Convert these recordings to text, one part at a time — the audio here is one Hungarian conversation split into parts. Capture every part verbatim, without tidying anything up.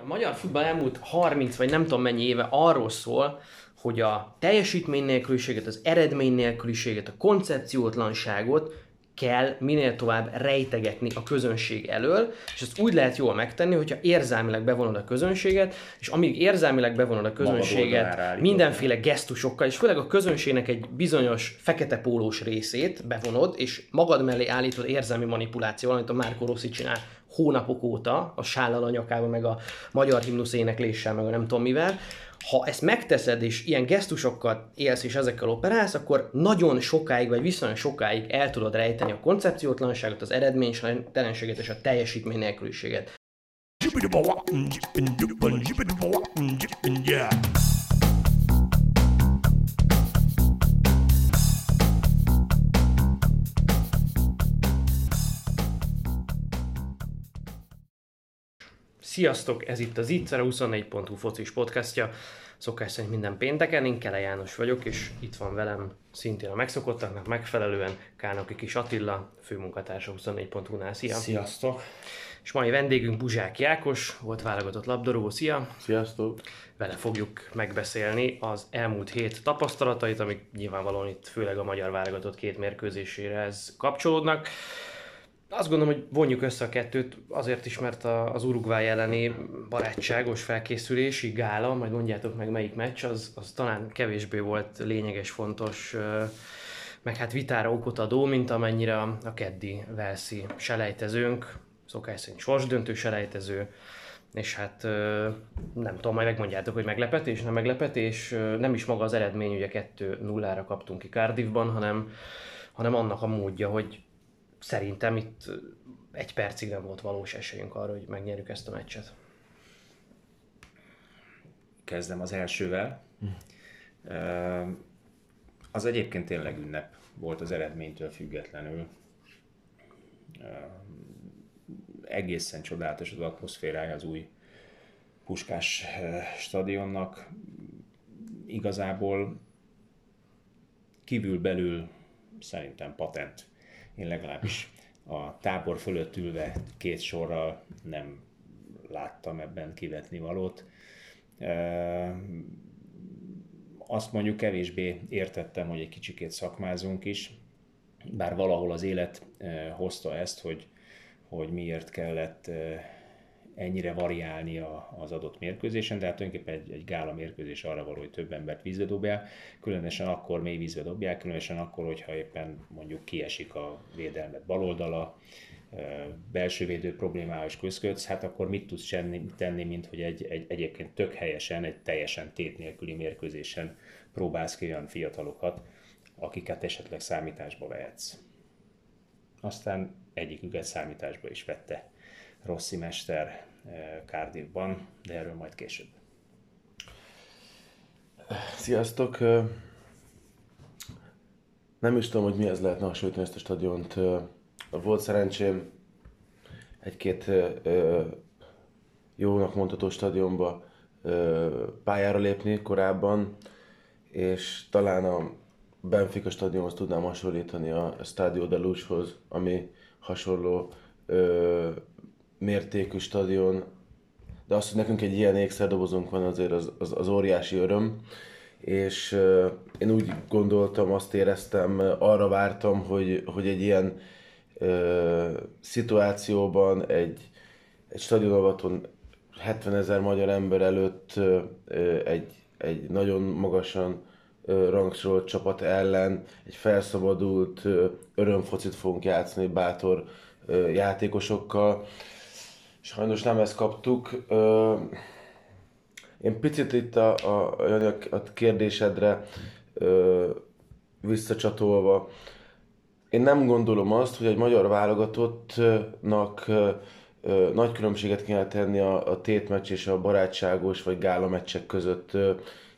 A magyar futball elmúlt harminc vagy nem tudom mennyi éve arról szól, hogy a teljesítmény nélküliséget, az eredmény nélküliséget, a koncepciótlanságot kell minél tovább rejtegetni a közönség elől, és ezt úgy lehet jól megtenni, hogyha érzelmileg bevonod a közönséget, és amíg érzelmileg bevonod a közönséget mindenféle gesztusokkal, és főleg a közönségnek egy bizonyos fekete pólós részét bevonod, és magad mellé állítod érzelmi manipulációval, amit a Marco Rossi csinál hónapok óta, a sállal a nyakába, meg a magyar himnusz énekléssel, meg a nem tudom mivel. Ha ezt megteszed, és ilyen gesztusokkal élsz, és ezekkel operálsz, akkor nagyon sokáig, vagy viszonylag sokáig el tudod rejteni a koncepciótlanságot, az eredménytelenséget és a teljesítmény nélküliséget. Sziasztok, ez itt az Ittszer, a huszonnégy pont hu focis podcastja. Szokás szerint minden pénteken, én Kele János vagyok, és itt van velem szintén a megszokottaknak megfelelően Kálnoki Kis Attila, főmunkatársa huszonnégy pont hu-nál. Szia! Sziasztok! És mai vendégünk Buzsáky Ákos, volt válogatott labdarúgó. Szia! Sziasztok! Vele fogjuk megbeszélni az elmúlt hét tapasztalatait, amik nyilvánvalóan itt főleg a magyar válogatott két mérkőzéséhez kapcsolódnak. Azt gondolom, hogy vonjuk össze a kettőt, azért is, mert az Uruguay elleni barátságos felkészülési gála, majd mondjátok meg melyik meccs, az, az talán kevésbé volt lényeges, fontos, meg hát vitára okot adó, mint amennyire a keddi walesi selejtezőnk, szokás szerint sorsdöntő selejtező, és hát nem tudom, majd megmondjátok, hogy meglepetés, nem meglepetés, nem is maga az eredmény, ugye kettő null-ra kaptunk ki Cardiffban, hanem, hanem annak a módja, hogy szerintem itt egy percig nem volt valós esélyünk arra, hogy megnyerjük ezt a meccset. Kezdem az elsővel. Az egyébként tényleg ünnep volt az eredménytől függetlenül. Egészen csodálatos az atmoszférája az új Puskás stadionnak. Igazából kívül-belül szerintem patent. Én legalábbis a tábor fölött ülve két sorral nem láttam ebben kivetni valót. Azt mondjuk kevésbé értettem, hogy egy kicsikét szakmázunk is, bár valahol az élet hozta ezt, hogy, hogy miért kellett ennyire variálni az adott mérkőzésen, de hát tulajdonképpen egy, egy gála mérkőzés arra való, hogy több embert vízbe dobják, különösen akkor mély vízbe dobják, különösen akkor, hogyha éppen mondjuk kiesik a védelmet baloldala, belső védő problémával is küzdködsz, hát akkor mit tudsz tenni, mint hogy egy, egy, egyébként tök helyesen, egy teljesen tét nélküli mérkőzésen próbálsz ki olyan fiatalokat, akiket esetleg számításba vehetsz. Aztán egyiküket számításba is vette Rossi mester Cardiffban, de erről majd később. Sziasztok! Nem is tudom, hogy mihez lehetne hasonlítani ezt a stadiont. Volt szerencsém egy-két jónak mondható stadionba pályára lépni korábban, és talán a Benfica stadionhoz tudnám hasonlítani a Stádio da Luzhoz, ami hasonló mértékű stadion, de az, hogy nekünk egy ilyen ékszerdobozunk van, azért az, az, az óriási öröm, és uh, én úgy gondoltam, azt éreztem, arra vártam, hogy, hogy egy ilyen uh, szituációban, egy, egy stadionavaton hetvenezer magyar ember előtt uh, egy, egy nagyon magasan uh, rangsorolt csapat ellen egy felszabadult uh, örömfocit fogunk játszani bátor uh, játékosokkal. Sajnos nem ezt kaptuk. Én picit itt a, a, a kérdésedre visszacsatolva, én nem gondolom azt, hogy egy magyar válogatottnak nagy különbséget kéne tenni a, a tétmeccs és a barátságos vagy gála meccsek között,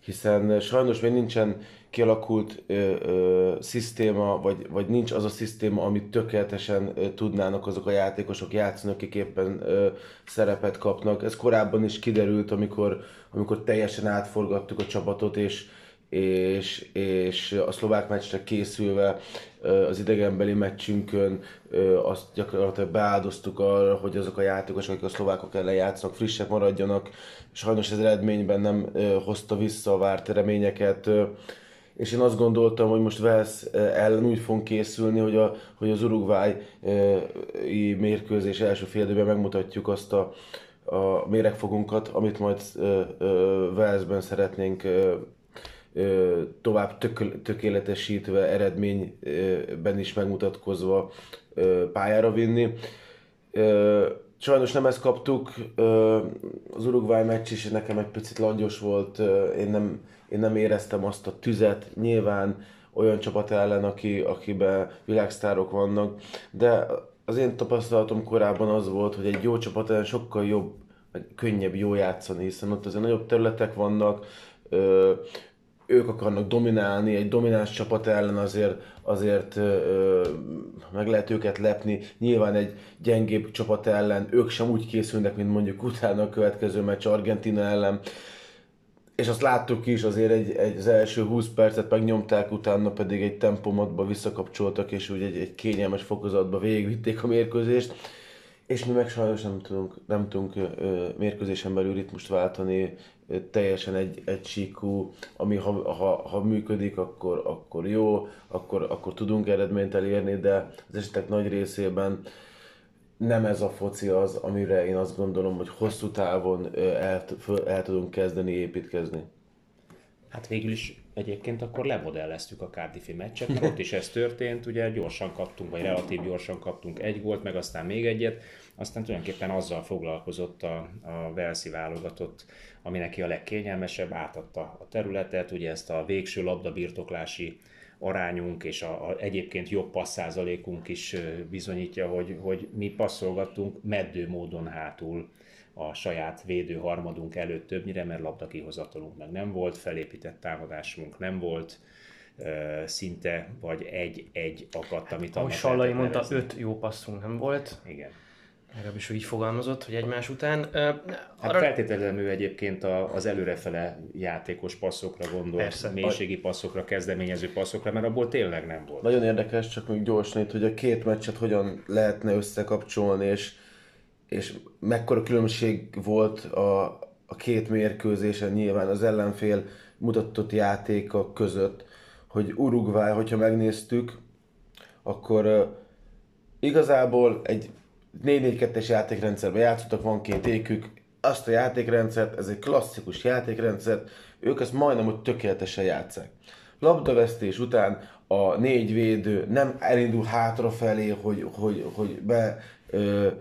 hiszen sajnos még nincsen kialakult ö, ö, szisztéma, vagy, vagy nincs az a szisztéma, amit tökéletesen ö, tudnának azok a játékosok játszani, akik éppen ö, szerepet kapnak. Ez korábban is kiderült, amikor, amikor teljesen átforgattuk a csapatot, és, és, és a szlovák meccsre készülve az idegenbeli meccsünkön azt gyakorlatilag beáldoztuk arra, hogy azok a játékosok, akik a szlovákok ellen játszanak, frissek maradjanak. Sajnos ez eredményben nem hozta vissza a várt reményeket. És én azt gondoltam, hogy most Wales ellen úgy fogunk készülni, hogy, a, hogy az uruguayi mérkőzés első fél időben megmutatjuk azt a, a méregfogunkat, amit majd Walesben szeretnénk tovább tök, tökéletesítve, eredményben is megmutatkozva pályára vinni. Sajnos nem ezt kaptuk, az Uruguay meccs is nekem egy picit langyos volt, én nem, én nem éreztem azt a tüzet, nyilván olyan csapat ellen, aki, akiben világsztárok vannak, de az én tapasztalatom korábban az volt, hogy egy jó csapat ellen sokkal jobb, könnyebb jó játszani, hiszen ott azért nagyobb területek vannak, ők akarnak dominálni, egy domináns csapat ellen azért, azért ö, meg lehet őket lepni. Nyilván egy gyengébb csapat ellen ők sem úgy készülnek, mint mondjuk utána a következő meccs Argentina ellen. És azt láttuk is, azért egy, egy, az első húsz percet megnyomták, utána pedig egy tempomatba visszakapcsoltak, és úgy egy, egy kényelmes fokozatba végigvitték a mérkőzést. És mi meg sajnos nem tudunk, nem tudunk ö, mérkőzésen belül ritmust váltani, ö, teljesen egy, egy síkú, ami ha, ha, ha működik, akkor, akkor jó, akkor, akkor tudunk eredményt elérni, de az esetek nagy részében nem ez a foci az, amire én azt gondolom, hogy hosszú távon ö, el, föl, el tudunk kezdeni építkezni. Hát végül is egyébként akkor lemodelleztük a Cardiffi meccset, mert ott is ez történt, ugye gyorsan kaptunk, vagy relatív gyorsan kaptunk egy gólt, meg aztán még egyet, aztán tulajdonképpen azzal foglalkozott a, a walesi válogatott, ami neki a legkényelmesebb, átadta a területet, ugye ezt a végső labdabirtoklási arányunk és a, a egyébként jobb passzázalékunk is bizonyítja, hogy, hogy mi passzolgattunk meddő módon hátul a saját védőharmadunk előtt többnyire, mert labdakihozatalunk meg nem volt, felépített támadásunk nem volt, szinte vagy egy-egy akadt, amit annak Sallai lehetett mondta, nevezni. Öt jó passzunk nem volt. Igen. Legalábbis úgy fogalmazott, hogy egymás után. Hát arra... feltétlenül ő egyébként az előrefele játékos passzokra gondolt, persze, mélységi passzokra, kezdeményező passzokra, mert abból tényleg nem volt. Nagyon érdekes, csak még gyorsan itt, hogy a két meccset hogyan lehetne összekapcsolni, és és mekkora különbség volt a, a két mérkőzésen nyilván az ellenfél mutatott játéka között, hogy Uruguay, hogyha megnéztük, akkor uh, igazából egy négy négy kettes játékrendszerben játszottak, van két ékük, azt a játékrendszert, ez egy klasszikus játékrendszer, ők ezt majdnem hogy tökéletesen játszák. Labdavesztés után a négy védő nem elindul hátrafelé, hogy, hogy, hogy be... Uh,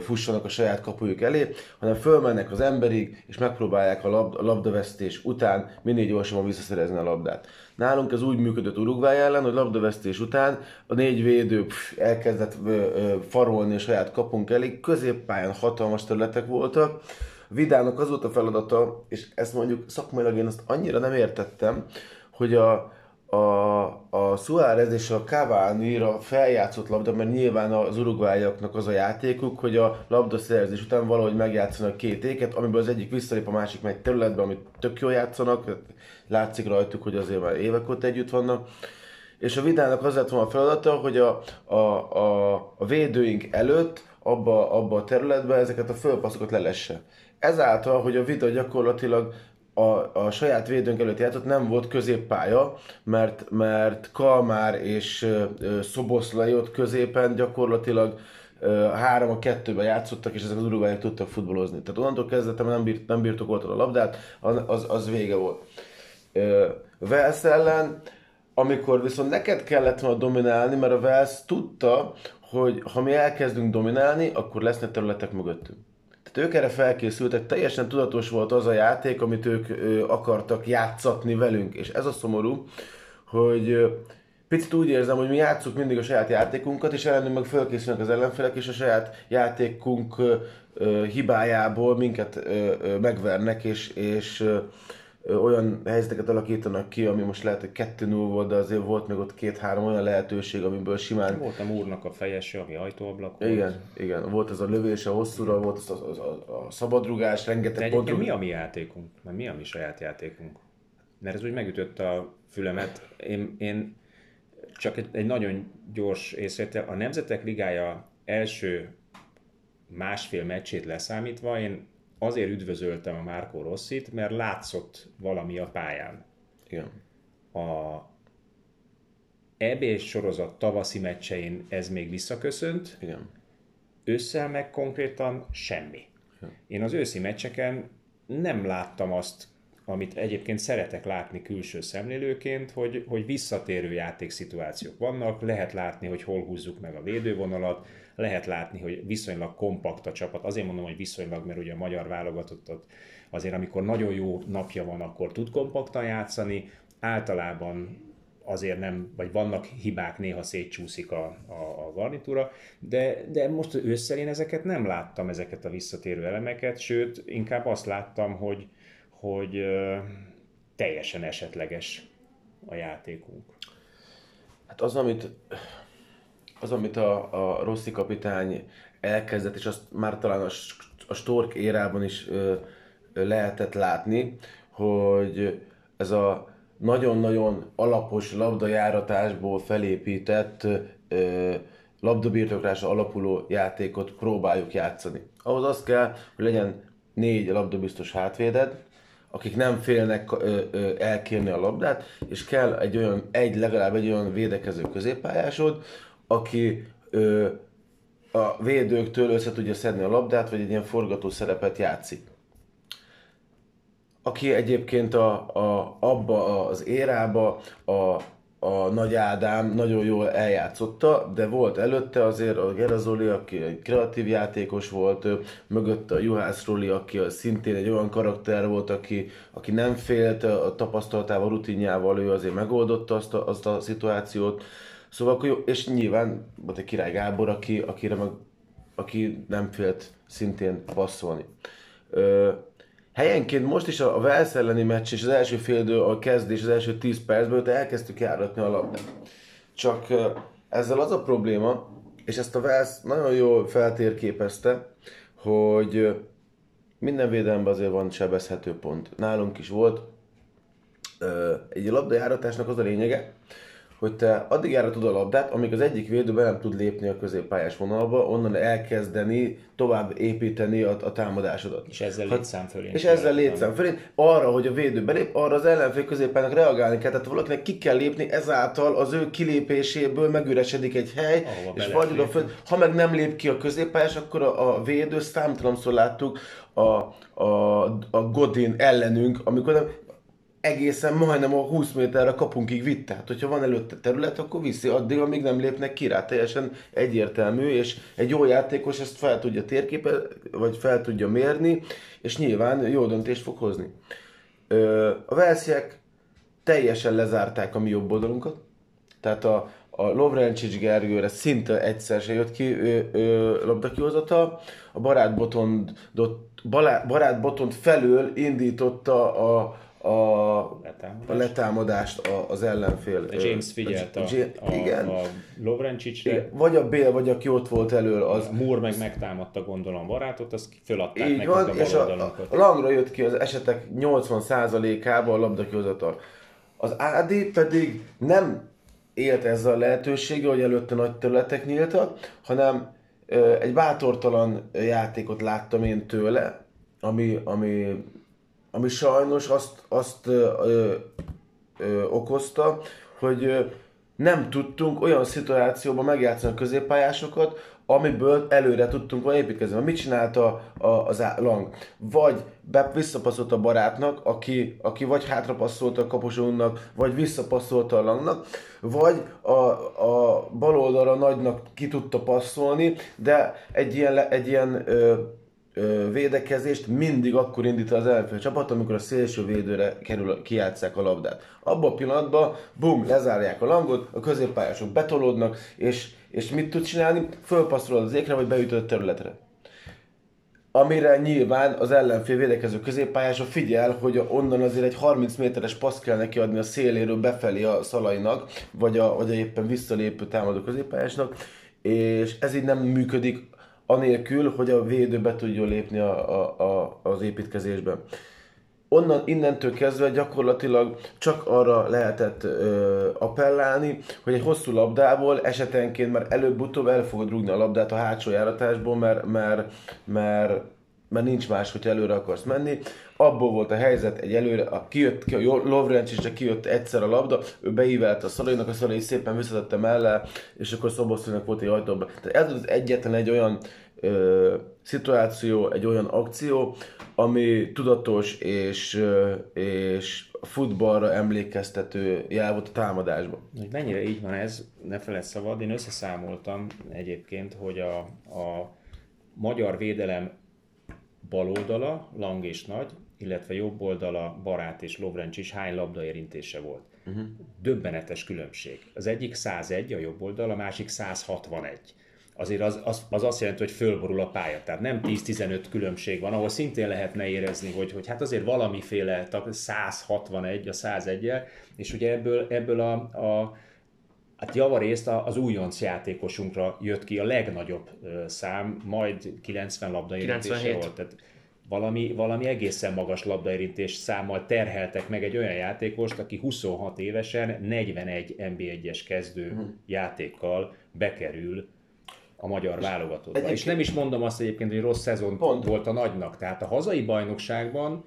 fussanak a saját kapujuk elé, hanem fölmennek az emberig, és megpróbálják a, labd, a labdavesztés után minél gyorsabban visszaszerezni a labdát. Nálunk ez úgy működött Uruguay ellen, hogy labdavesztés után a négy védő pff, elkezdett ö, ö, farolni a saját kapunk elé, középpályán hatalmas területek voltak. Vidának az volt a feladata, és ezt mondjuk szakmailag én azt annyira nem értettem, hogy a a, a Suárez és a Cavani-ra feljátszott labda, mert nyilván az uruguayiaknak az a játékuk, hogy a labdaszerzés után valahogy megjátszanak két éket, amiből az egyik visszalép, a másik megy területbe, amit tök jól játszanak, látszik rajtuk, hogy azért már évek óta együtt vannak. És a Vidának az lett volna a feladata, hogy a, a, a, a védőink előtt abba, abba a területbe ezeket a fölpasszokat lelesse. Ezáltal, hogy a Vida gyakorlatilag A, a saját védőnk előtt játszott, nem volt középpálya, mert, mert Kalmár és uh, Szoboszlai ott középen gyakorlatilag három uh, a kettőben játszottak, és ezek az uruguayok tudtak futballozni. Tehát onnantól kezdettem nem, bírt, nem birtokoltad a labdát, az, az vége volt. Uh, Wales ellen, amikor viszont neked kellett volna dominálni, mert a Wales tudta, hogy ha mi elkezdünk dominálni, akkor lesznek területek mögöttünk. Ők erre felkészültek, teljesen tudatos volt az a játék, amit ők ö, akartak játszatni velünk. És ez a szomorú, hogy ö, picit úgy érzem, hogy mi játsszuk mindig a saját játékunkat, és ellenünk meg felkészülnek az ellenfelek, és a saját játékunk ö, ö, hibájából minket ö, ö, megvernek, és, és ö, ö, olyan helyzeteket alakítanak ki, ami most lehet, hogy kettő null volt, de azért volt még ott két-három olyan lehetőség, amiből simán... Voltam úrnak a fejese, ami ajtóablak volt. Igen, igen, volt ez a lövés, a hosszúra, volt az a, a, a szabadrugás, rengeteg pontrugás. De mi a mi játékunk? Mert mi a mi saját játékunk? mert ez úgy megütött a fülemet. Én, én csak egy, egy nagyon gyors észrevétel. A Nemzetek Ligája első másfél meccsét leszámítva én azért üdvözöltem a Marco Rossit, mert látszott valami a pályán. Igen. A é bé-s sorozat tavaszi meccsein ez még visszaköszönt. Igen. Ősszel meg konkrétan semmi. Igen. Én az őszi meccseken nem láttam azt, amit egyébként szeretek látni külső szemlélőként, hogy, hogy visszatérő játékszituációk vannak, lehet látni, hogy hol húzzuk meg a védővonalat, lehet látni, hogy viszonylag kompakt a csapat. Azért mondom, hogy viszonylag, mert ugye a magyar válogatottat azért, amikor nagyon jó napja van, akkor tud kompaktan játszani, általában azért nem, vagy vannak hibák, néha szétcsúszik a, a, a garnitúra, de, de most ősszel én ezeket nem láttam, ezeket a visszatérő elemeket, sőt, inkább azt láttam, hogy hogy ö, teljesen esetleges a játékunk. Hát az, amit, az, amit a, a Rossi kapitány elkezdett, és azt már talán a, a Storck érában is ö, lehetett látni, hogy ez a nagyon-nagyon alapos labdajáratásból felépített ö, labdabirtoklásra alapuló játékot próbáljuk játszani. Ahhoz az kell, hogy legyen négy labdabiztos hátvéded, akik nem félnek ö, ö, elkérni a labdát, és kell egy olyan, egy, legalább egy olyan védekező középpályásod, aki ö, a védőktől össze tudja szedni a labdát, vagy egy ilyen forgató szerepet játszik. Aki egyébként a, a, abba az érába a, a Nagy Ádám nagyon jól eljátszotta, de volt előtte azért a Gerazoli, aki egy kreatív játékos volt, mögötte a Juhász Roli, aki szintén egy olyan karakter volt, aki, aki nem félt a tapasztalatával, rutinjával, ő azért megoldotta azt a, azt a szituációt. Szóval akkor jó, és nyilván volt egy Király Gábor, aki, akire meg, aki nem félt szintén passzolni. Ö, Helyenként most is a Wales elleni meccs és az első fél idő, a kezdés, az első tíz percből elkezdtük járatni a labdát. Csak ezzel az a probléma, és ezt a Wales nagyon jól feltérképezte, hogy minden védelemben azért van sebezhető pont. Nálunk is volt. Egy labdajáratásnak az a lényege, hogy te addig járatod a labdát, amíg az egyik védőben nem tud lépni a középpályás vonalba, onnan elkezdeni tovább építeni a, a támadásodat. És ezzel létszám fölén. És ezzel létszám fölén. Arra, hogy a védő belép, arra az ellenfél középpályának reagálni kell. Tehát valakinek ki kell lépni, ezáltal az ő kilépéséből megüresedik egy hely, ahova és vagy oda föl. Ha meg nem lép ki a középpályás, akkor a, a védő, számtalanszor láttuk a, a, a Godin ellenünk, amikor nem, egészen majdnem a húsz méterre kapunkig vitt. Tehát, hogyha van előtte terület, akkor viszi addig, amíg nem lépnek ki rá. Teljesen egyértelmű, és egy jó játékos ezt fel tudja térképezni, vagy fel tudja mérni, és nyilván jó döntést fog hozni. A walesiek teljesen lezárták a mi jobb oldalunkat. Tehát a, a Lovrencsics Gergőre szinte egyszer se jött ki ő, ő, labdakihozata. A Baráth Botondot, Baráth Botond felől indította a A, a letámadást az ellenfél. A James figyelt a, a, igen. a Lovrencsicsre. Vagy a Bale, vagy aki ott volt elől. Az Moore meg megtámadta gondolom barátot, azt föladták nekik a baloldalunkat. A, a Langra jött ki az esetek nyolcvan százalékában a labdakihozata. Az Ádi pedig nem élt ezzel a lehetőséggel, hogy előtte nagy területek nyíltak, hanem egy bátortalan játékot láttam én tőle, ami... ami ami sajnos azt, azt ö, ö, ö, okozta, hogy ö, nem tudtunk olyan szituációban megjátszani a középpályásokat, amiből előre tudtunk volna építkezni. Mit csinálta a, a, az Lang? Vagy be, visszapasszolt a barátnak, aki, aki vagy hátrapasszolta a kaposónak, vagy visszapasszolta a Langnak, vagy a, a bal oldalra nagynak ki tudta passzolni, de egy ilyen... Egy ilyen ö, védekezést mindig akkor indít az ellenfél csapat, amikor a szélső védőre kerül, kijátsszák a labdát. Abban a pillanatban, bum, lezárják a Langot, a középpályások betolódnak, és, és mit tud csinálni? Fölpasszolod az ékre, vagy beütöd a területre. Amire nyilván az ellenfél védekező középpályása figyel, hogy onnan azért egy harminc méteres passz kell neki adni a széléről befelé a Szalainak, vagy a, vagy a éppen visszalépő támadó középpályásnak, és ez így nem működik anélkül, hogy a védő be tudjon lépni a, a, a, az építkezésben. onnan, innentől kezdve gyakorlatilag csak arra lehetett ö, appellálni, hogy egy hosszú labdából esetenként már előbb-utóbb el fogod rúgni a labdát a hátsó járatásból, mert, mert, mert, mert nincs más, hogyha előre akarsz menni. Abból volt a helyzet, egy előre, a kijött, ki, Lovrencsicsre kijött egyszer a labda, ő beívelt a Szalainak, a Szalai szépen visszatette mellé, és akkor Szoboszlainak volt egy ajtóban. Tehát ez az egyetlen egy olyan ö, szituáció, egy olyan akció, ami tudatos és, és futballra emlékeztető jel volt a támadásban. Mennyire így van ez, ne feled szabad, én összeszámoltam egyébként, hogy a, a magyar védelem bal oldala, Lang és Nagy, illetve jobb oldala, Baráth és Lovrencsics hány labda érintése volt. Uh-huh. Döbbenetes különbség. Az egyik százegy, a jobb oldal, a másik száz hatvanegy. Azért az, az, az azt jelenti, hogy fölborul a pálya. Tehát nem tíz-tizenöt különbség van, ahol szintén lehetne érezni, hogy, hogy hát azért valamiféle száz hatvanegy a száz egyel, és ugye ebből, ebből a, a hát javarészt az újonc játékosunkra jött ki a legnagyobb szám, majd kilencven labdaérintése volt. Tehát valami, valami egészen magas labdaérintés számmal terheltek meg egy olyan játékost, aki huszonhat évesen negyvenegy en bé egyes kezdő hmm. játékkal bekerül a magyar válogatottba. Egyébként... És nem is mondom azt egyébként, hogy rossz szezon pont volt a Nagynak. Tehát a hazai bajnokságban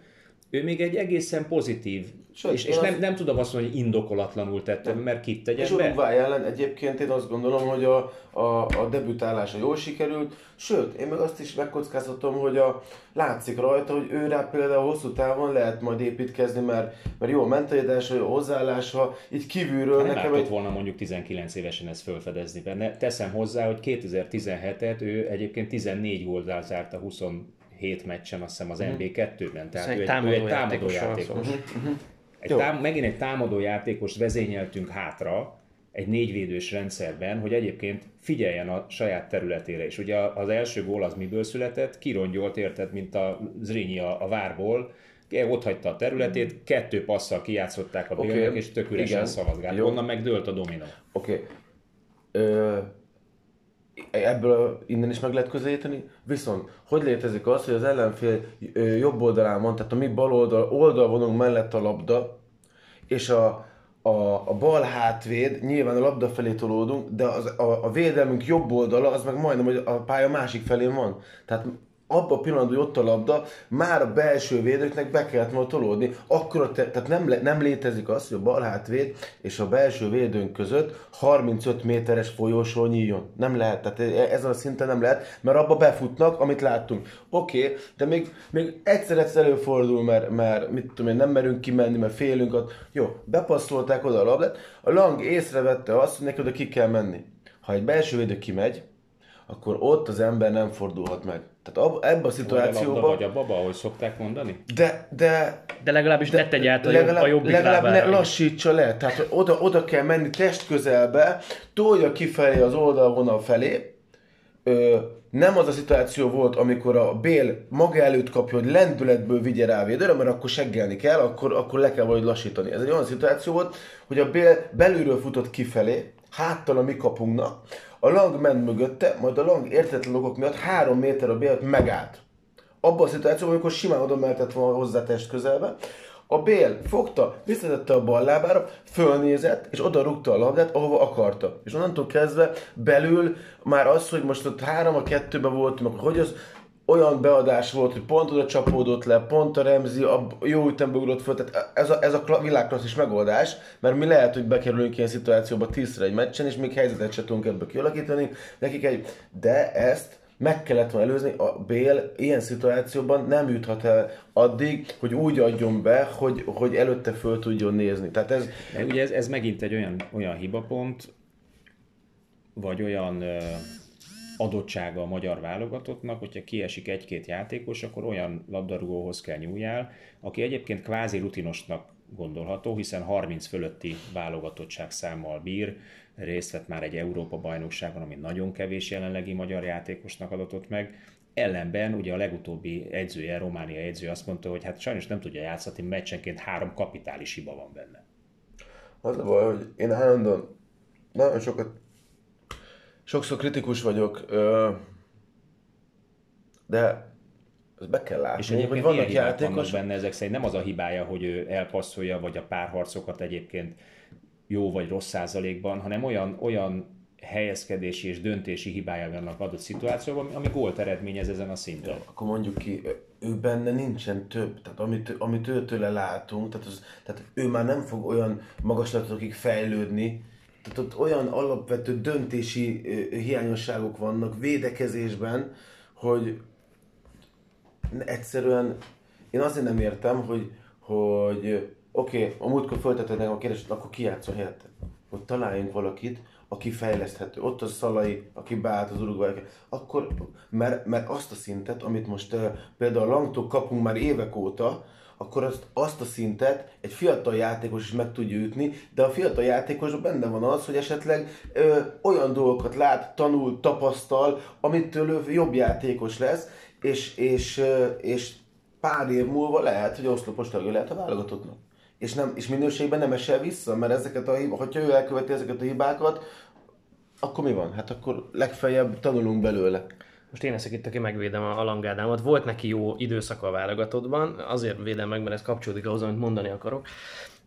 ő még egy egészen pozitív, Sőt, és, és nem, nem tudom azt mondani, hogy indokolatlanul tette, mert kit tegyen be. És Uruguay ellen egyébként én azt gondolom, hogy a, a, a debütálása jól sikerült, sőt, én meg azt is megkockáztatom, hogy a, látszik rajta, hogy őre például hosszú távon lehet majd építkezni, mert, mert jó a mentalitása, jó a hozzáállása, így kívülről hát nekem... Nem látott egy... volna mondjuk tizenkilenc évesen ezt felfedezni benne. Teszem hozzá, hogy kétezer-tizenhetet ő egyébként tizennégy góldal zárt a huszonhét meccsen, azt hiszem az en bé kettőben, tehát egy ő, támadó ő egy támadó játékos. Egy tám- megint egy támadó játékos vezényeltünk hátra egy négyvédős rendszerben, hogy egyébként figyeljen a saját területére is. Ugye az első gól az miből született? Kirongyolt, érted, mint a Zrínyi a, a várból. Ott hagyta a területét, kettő passzal kijátszották a bélnek, okay. És tök üresen szavazgált. Onnan meg dőlt a dominó. Oké. Okay. Ö... Ebből innen is meg lehet közelíteni, viszont hogy létezik az, hogy az ellenfél jobb oldalán van, tehát a mi bal oldal, oldalvonunk mellett a labda, és a, a, a bal hátvéd, nyilván a labda felé tolódunk, de az, a, a védelmünk jobb oldala, az meg majdnem, hogy a pálya másik felén van. Tehát abban a pillanatban, hogy ott a labda, már a belső védőknek be kellett volna tolódni. Akkor te, tehát nem, nem létezik az, hogy a bal hátvéd és a belső védőnk között harmincöt méteres folyosó nyíljon. Nem lehet, tehát ezen a szinten nem lehet, mert abba befutnak, amit láttunk. Oké, okay, de még, még egyszer-egyszer előfordul, mert, mert mit tudom én, nem merünk kimenni, mert félünk ott. Jó, bepasszolták oda a labdát, a Lang észrevette azt, hogy neki oda ki kell menni. Ha egy belső védő kimegy, akkor ott az ember nem fordulhat meg. Tehát ab, ebben a szituációban... Vagy a baba, ahogy szokták mondani? De, de... De legalábbis ne tegye át a, legalább, a jobbik legalább lábára. Legalább lassítsa le. Tehát oda, oda kell menni test közelbe, tolja kifelé az oldalvonal felé. Ö, nem az a szituáció volt, amikor a Bale maga előtt kapja, hogy lendületből vigye rá védőre, mert akkor seggelni kell, akkor, akkor le kell valahogy lassítani. Ez egy olyan szituáció volt, hogy a Bale belülről futott kifelé, háttal a mi kapunknak, a Lang ment mögötte, majd a Lang értetlen okok miatt három méter a Bale-t megállt. Abban a szituációban, amikor simán oda mehetett volna hozzá test közelbe, a Bale fogta, visszatette a bal lábára, fölnézett, és oda rúgta a labdát, ahova akarta. És onnantól kezdve belül már az, hogy most ott három a kettőben voltunk, akkor hogy az olyan beadás volt, hogy pont oda csapódott le, pont a Remzi a jó ütembe ugrott föl, tehát ez a, ez a világklasszis megoldás, mert mi lehet, hogy bekerülünk ilyen szituációba tízre egy meccsen, és még helyzetet se tudunk ebből kialakítani, nekik egy, de ezt meg kellett volna előzni, a Bale ilyen szituációban nem juthat el addig, hogy úgy adjon be, hogy, hogy előtte föl tudjon nézni. Tehát ez... Ugye ez, ez megint egy olyan, olyan hibapont, vagy olyan... Uh... adottsága a magyar válogatottnak, hogyha kiesik egy-két játékos, akkor olyan labdarúgóhoz kell nyúljál, aki egyébként kvázi rutinosnak gondolható, hiszen harminc fölötti válogatottság számmal bír, részt vett már egy Európa-bajnokságon, ami nagyon kevés jelenlegi magyar játékosnak adatott meg. Ellenben ugye a legutóbbi edzője, Románia edző azt mondta, hogy hát sajnos nem tudja játszatni, meccsenként három kapitális hiba van benne. Az a baj, hogy én állandóan nagyon sokat Sokszor kritikus vagyok, de Ezt be kell látni, és egyébként hogy vannak játékos... benne ezek szerint, nem az a hibája, hogy ő elpasszolja, vagy a párharcokat egyébként jó vagy rossz százalékban, hanem olyan, olyan helyezkedési és döntési hibája vannak adott szituációban, ami gólt eredményez ezen a szinten. Ja, akkor mondjuk ki, ő benne nincsen több, tehát amit, amit őtőle látunk, tehát, az, tehát ő már nem fog olyan magaslatokig fejlődni, tehát ott olyan alapvető döntési hiányosságok vannak védekezésben, hogy egyszerűen én azért nem értem, hogy, hogy oké, okay, a múltkor föltetted nekem a kérdést, akkor ki játszol helyette? Hogy találjunk valakit, aki fejleszthető. Ott a Szalai, aki beállt az Uruguay, akkor, mert, mert azt a szintet, amit most például a Langtól kapunk már évek óta, akkor azt, azt a szintet egy fiatal játékos is meg tudja ütni, de a fiatal játékosban benne van az, hogy esetleg ö, olyan dolgokat lát, tanul, tapasztal, amitől ő jobb játékos lesz, és, és, ö, és pár év múlva lehet, hogy oszlopos tagja lehet a válogatottnak. És, nem, és minőségben nem esel vissza, mert ezeket a hibákat, hogyha ő elköveti ezeket a hibákat, akkor mi van? Hát akkor legfeljebb tanulunk belőle. Most én leszek itt, aki megvédem a Lang Ádámot. Volt neki jó időszaka a válogatottban, azért védem meg, mert ez kapcsolódik ahhoz, amit mondani akarok.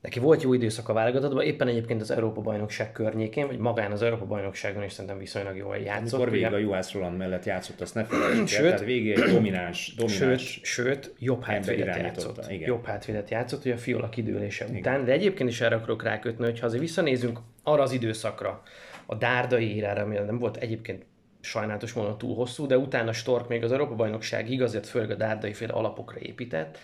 Neki volt jó időszaka a válogatottban, éppen egyébként az Európa-bajnokság környékén, vagy magán az Európa-bajnokságon is szerintem viszonylag jól játszott. Amikor végig a Juhász Roland mellett játszott, azt ne felejtsd el, tehát végig egy domináns, domináns... Sőt, sőt jobb hátvédet játszott. Igen. Jobb hátvédet játszott, ugye a Fiola kidőlése igen. után, de egyébként is erre akarok rákötni, hogyha azért visszanézünk arra az időszakra, a Dárdai érára, ami nem volt egyébként sajnálatos módon túl hosszú, de utána Storck még az Európa-bajnokságig, azért főleg a Dárdai-féle alapokra épített.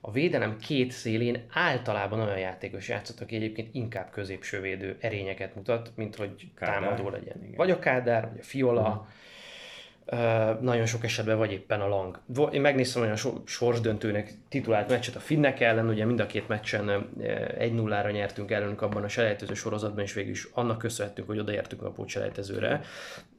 A védelem két szélén általában olyan játékos játszott, aki egyébként inkább középsővédő erényeket mutat, mint hogy Kádár. Támadó legyen. Igen. Vagy a Kádár, vagy a Fiola, uh-huh. Uh, nagyon sok esetben vagy éppen a Lang. Én megnéztem olyan sorsdöntőnek titulált meccset a finnek ellen, ugye mind a két meccsen egy nullára nyertünk ellenük abban a selejtező sorozatban, és végül is annak köszönhetünk, hogy odaértünk a pótselejtezőre.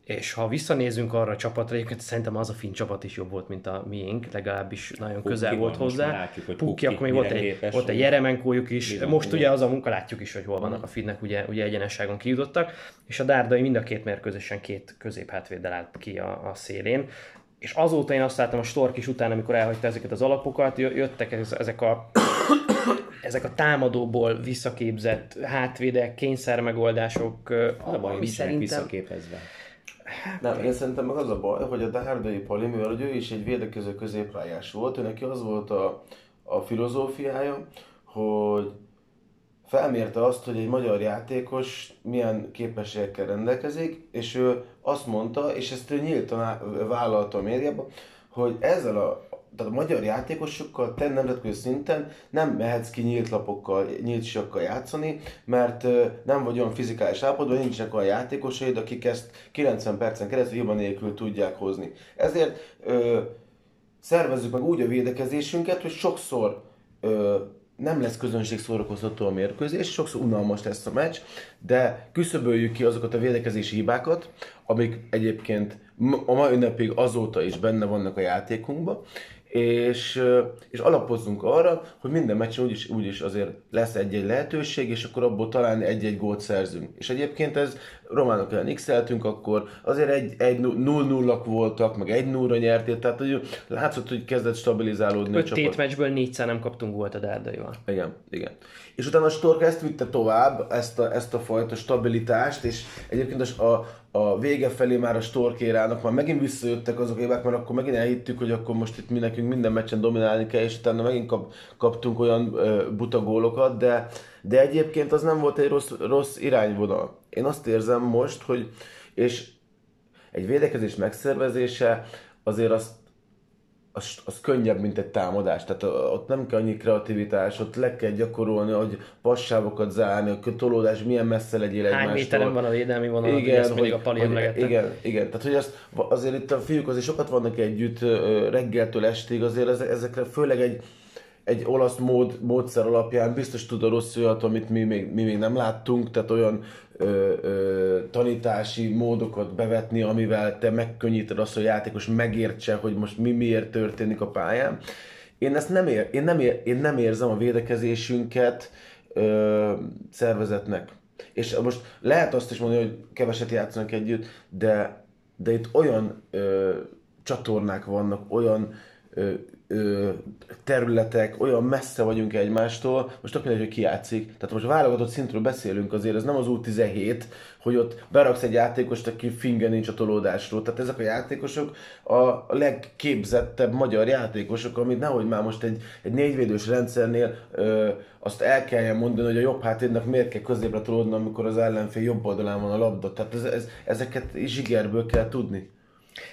És ha visszanézünk arra a csapatra, egyébként szerintem az a finn csapat is jobb volt, mint a miénk, legalábbis nagyon közel Pukki volt van, hozzá. Látjuk, Pukki, Pukki, akkor még volt egy, volt egy Jeremenkójuk is, bizony, most ugye az a munka, látjuk is, hogy hol vannak a finnek, ugye, ugye egyenesságon kijutottak, és a Dárdai mind a két mérkőzésen két középhátvéddel állt ki a, a szélén. És azóta én azt láttam, a Storck is után, amikor elhagyta ezeket az alapokat, jöttek ezek a... ezek a támadóból visszaképzett hátvédek, kényszermegoldások, ami szerintem... visszaképezve. Nem, én szerintem meg az a baj, hogy a Dárdai Pali, mivel ő is egy védekező középpályás volt, ő neki az volt a, a filozófiája, hogy felmérte azt, hogy egy magyar játékos milyen képességekkel rendelkezik, és ő azt mondta, és ezt ő nyíltan vállalta a médiában, hogy ezzel a, tehát a magyar játékosokkal te nemzetközi szinten nem mehetsz ki nyílt lapokkal, nyílt síakkal játszani, mert nem vagy olyan fizikális állapotban, nincsenek olyan játékosaid, akik ezt kilencven percen keresztül hiba nélkül tudják hozni. Ezért ö, szervezzük meg úgy a védekezésünket, hogy sokszor ö, nem lesz közönség szórakoztató a mérkőzés, sokszor unalmas lesz a meccs, de küszöböljük ki azokat a védekezési hibákat, amik egyébként a mai ünnepig azóta is benne vannak a játékunkban, és, és alapozzunk arra, hogy minden meccsen úgyis, úgyis azért lesz egy-egy lehetőség, és akkor abból talán egy-egy gólt szerzünk. És egyébként ez románok ellen x-eltünk, akkor azért egy, egy null nullak voltak, meg egy nullra nyertél, tehát hogy látszott, hogy kezdett stabilizálódni a csapat. öt tét meccsből négyszer nem kaptunk gólt a Dárdaival. Igen, igen. És utána a Storck ezt vitte tovább, ezt a, ezt a fajta stabilitást, és egyébként az a a vége felé már a Storck érának már megint visszajöttek azok évek, mert akkor megint elhittük, hogy akkor most itt mi nekünk minden meccsen dominálni kell, és utána megint kap, kaptunk olyan ö, buta gólokat, de, de egyébként az nem volt egy rossz, rossz irányvonal. Én azt érzem most, hogy és egy védekezés megszervezése azért azt Az, az könnyebb, mint egy támadás. Tehát ott nem kell annyi kreativitás, ott le kell gyakorolni, hogy passávokat zárni, a tolódás, milyen messze legyél egymástól. Hány méteren van a védelmi vonal, igen, ezt hogy, mindig a Pali emlegette. Igen, igen. Tehát hogy azt, azért itt a fiúk azért sokat vannak együtt reggeltől estig, azért ezekre főleg egy, egy olasz mód, módszer alapján biztos tud a rossz olyat, amit mi még, mi még nem láttunk, tehát olyan Ö, ö, tanítási módokat bevetni, amivel te megkönnyíted azt, hogy a játékos megértse, hogy most mi miért történik a pályán. Én ezt nem, ér, én nem, ér, én nem érzem a védekezésünket ö, szervezetnek. És most lehet azt is mondani, hogy keveset játszanak együtt, de, de itt olyan ö, csatornák vannak, olyan ö, ö, területek, olyan messze vagyunk egymástól, most tök mindegy, hogy ki játszik. Tehát most válogatott szintről beszélünk azért, ez nem az U tizenhét, hogy ott beraksz egy játékost, aki finge nincs a tolódásról. Tehát ezek a játékosok a legképzettebb magyar játékosok, amit nehogy már most egy, egy négyvédős rendszernél ö, azt el kelljen mondani, hogy a jobb hátérnek miért kell középre tolódni, amikor az ellenfél jobb oldalán van a labda. Tehát ez, ez, ezeket zsigerből kell tudni.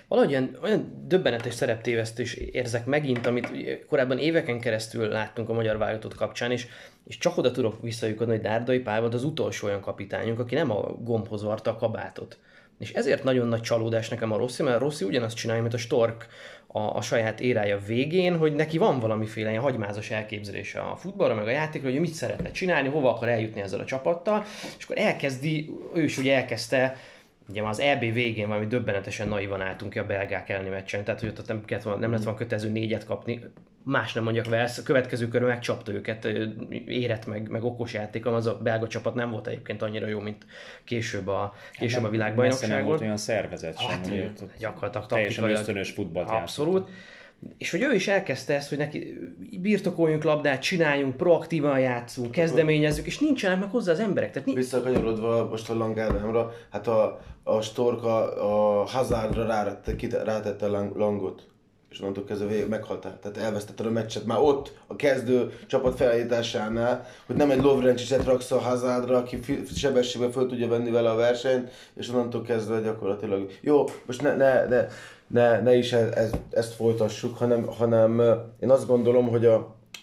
Valahogy olyan, olyan döbbenetes szereptévesztés érzek megint, amit korábban éveken keresztül láttunk a magyar válogatott kapcsán, és, és csak oda tudok visszajukodni, hogy Dárdai Pál volt az utolsó olyan kapitányunk, aki nem a gombhoz varrta a kabátot. És ezért nagyon nagy csalódás nekem a Rossi, mert a Rossi ugyanazt csinálja, mint a Storck a, a saját érája végén, hogy neki van valamiféle ilyen hagymázas elképzelése a futballra, meg a játékra, hogy mit szeretne csinálni, hova akar eljutni ezzel a csapattal, és akkor elkezdi, ő is ugye elkezdte. Ugye már az é bé végén valami döbbenetesen naivan álltunk ki a belgák elleni meccsen, tehát hogy ott nem, nem lett volna kötelező négyet kapni, más nem mondjak, Wales, a következő körben megcsapta őket, érett meg, meg okos játékom, az a belga csapat nem volt egyébként annyira jó, mint később a, később hát a világbajnokságon. Nem volt olyan szervezet sem, hát, ugye, gyakorlatilag teljesen ösztönös futballt játszott. Abszolút. És hogy ő is elkezdte ezt, hogy neki birtokoljunk labdát, csináljunk, proaktívan játszunk, kezdeményezzük, és nincsenek meg hozzá az emberek. Tehát nincs... Visszakanyarodva most a Lang Ádámra, hát a, a Storck a, a Hazardra rátette, rátette a Langot, és onnantól kezdve végig meghaltál. Tehát elvesztetted a meccset már ott, a kezdő csapat felállításánál, hogy nem egy Lovrencsicset raksz a Hazardra, aki sebességben föl tudja venni vele a versenyt, és onnantól kezdve gyakorlatilag jó, most ne, ne, ne. Ne, ne is ez, ezt folytassuk, hanem, hanem én azt gondolom, hogy a,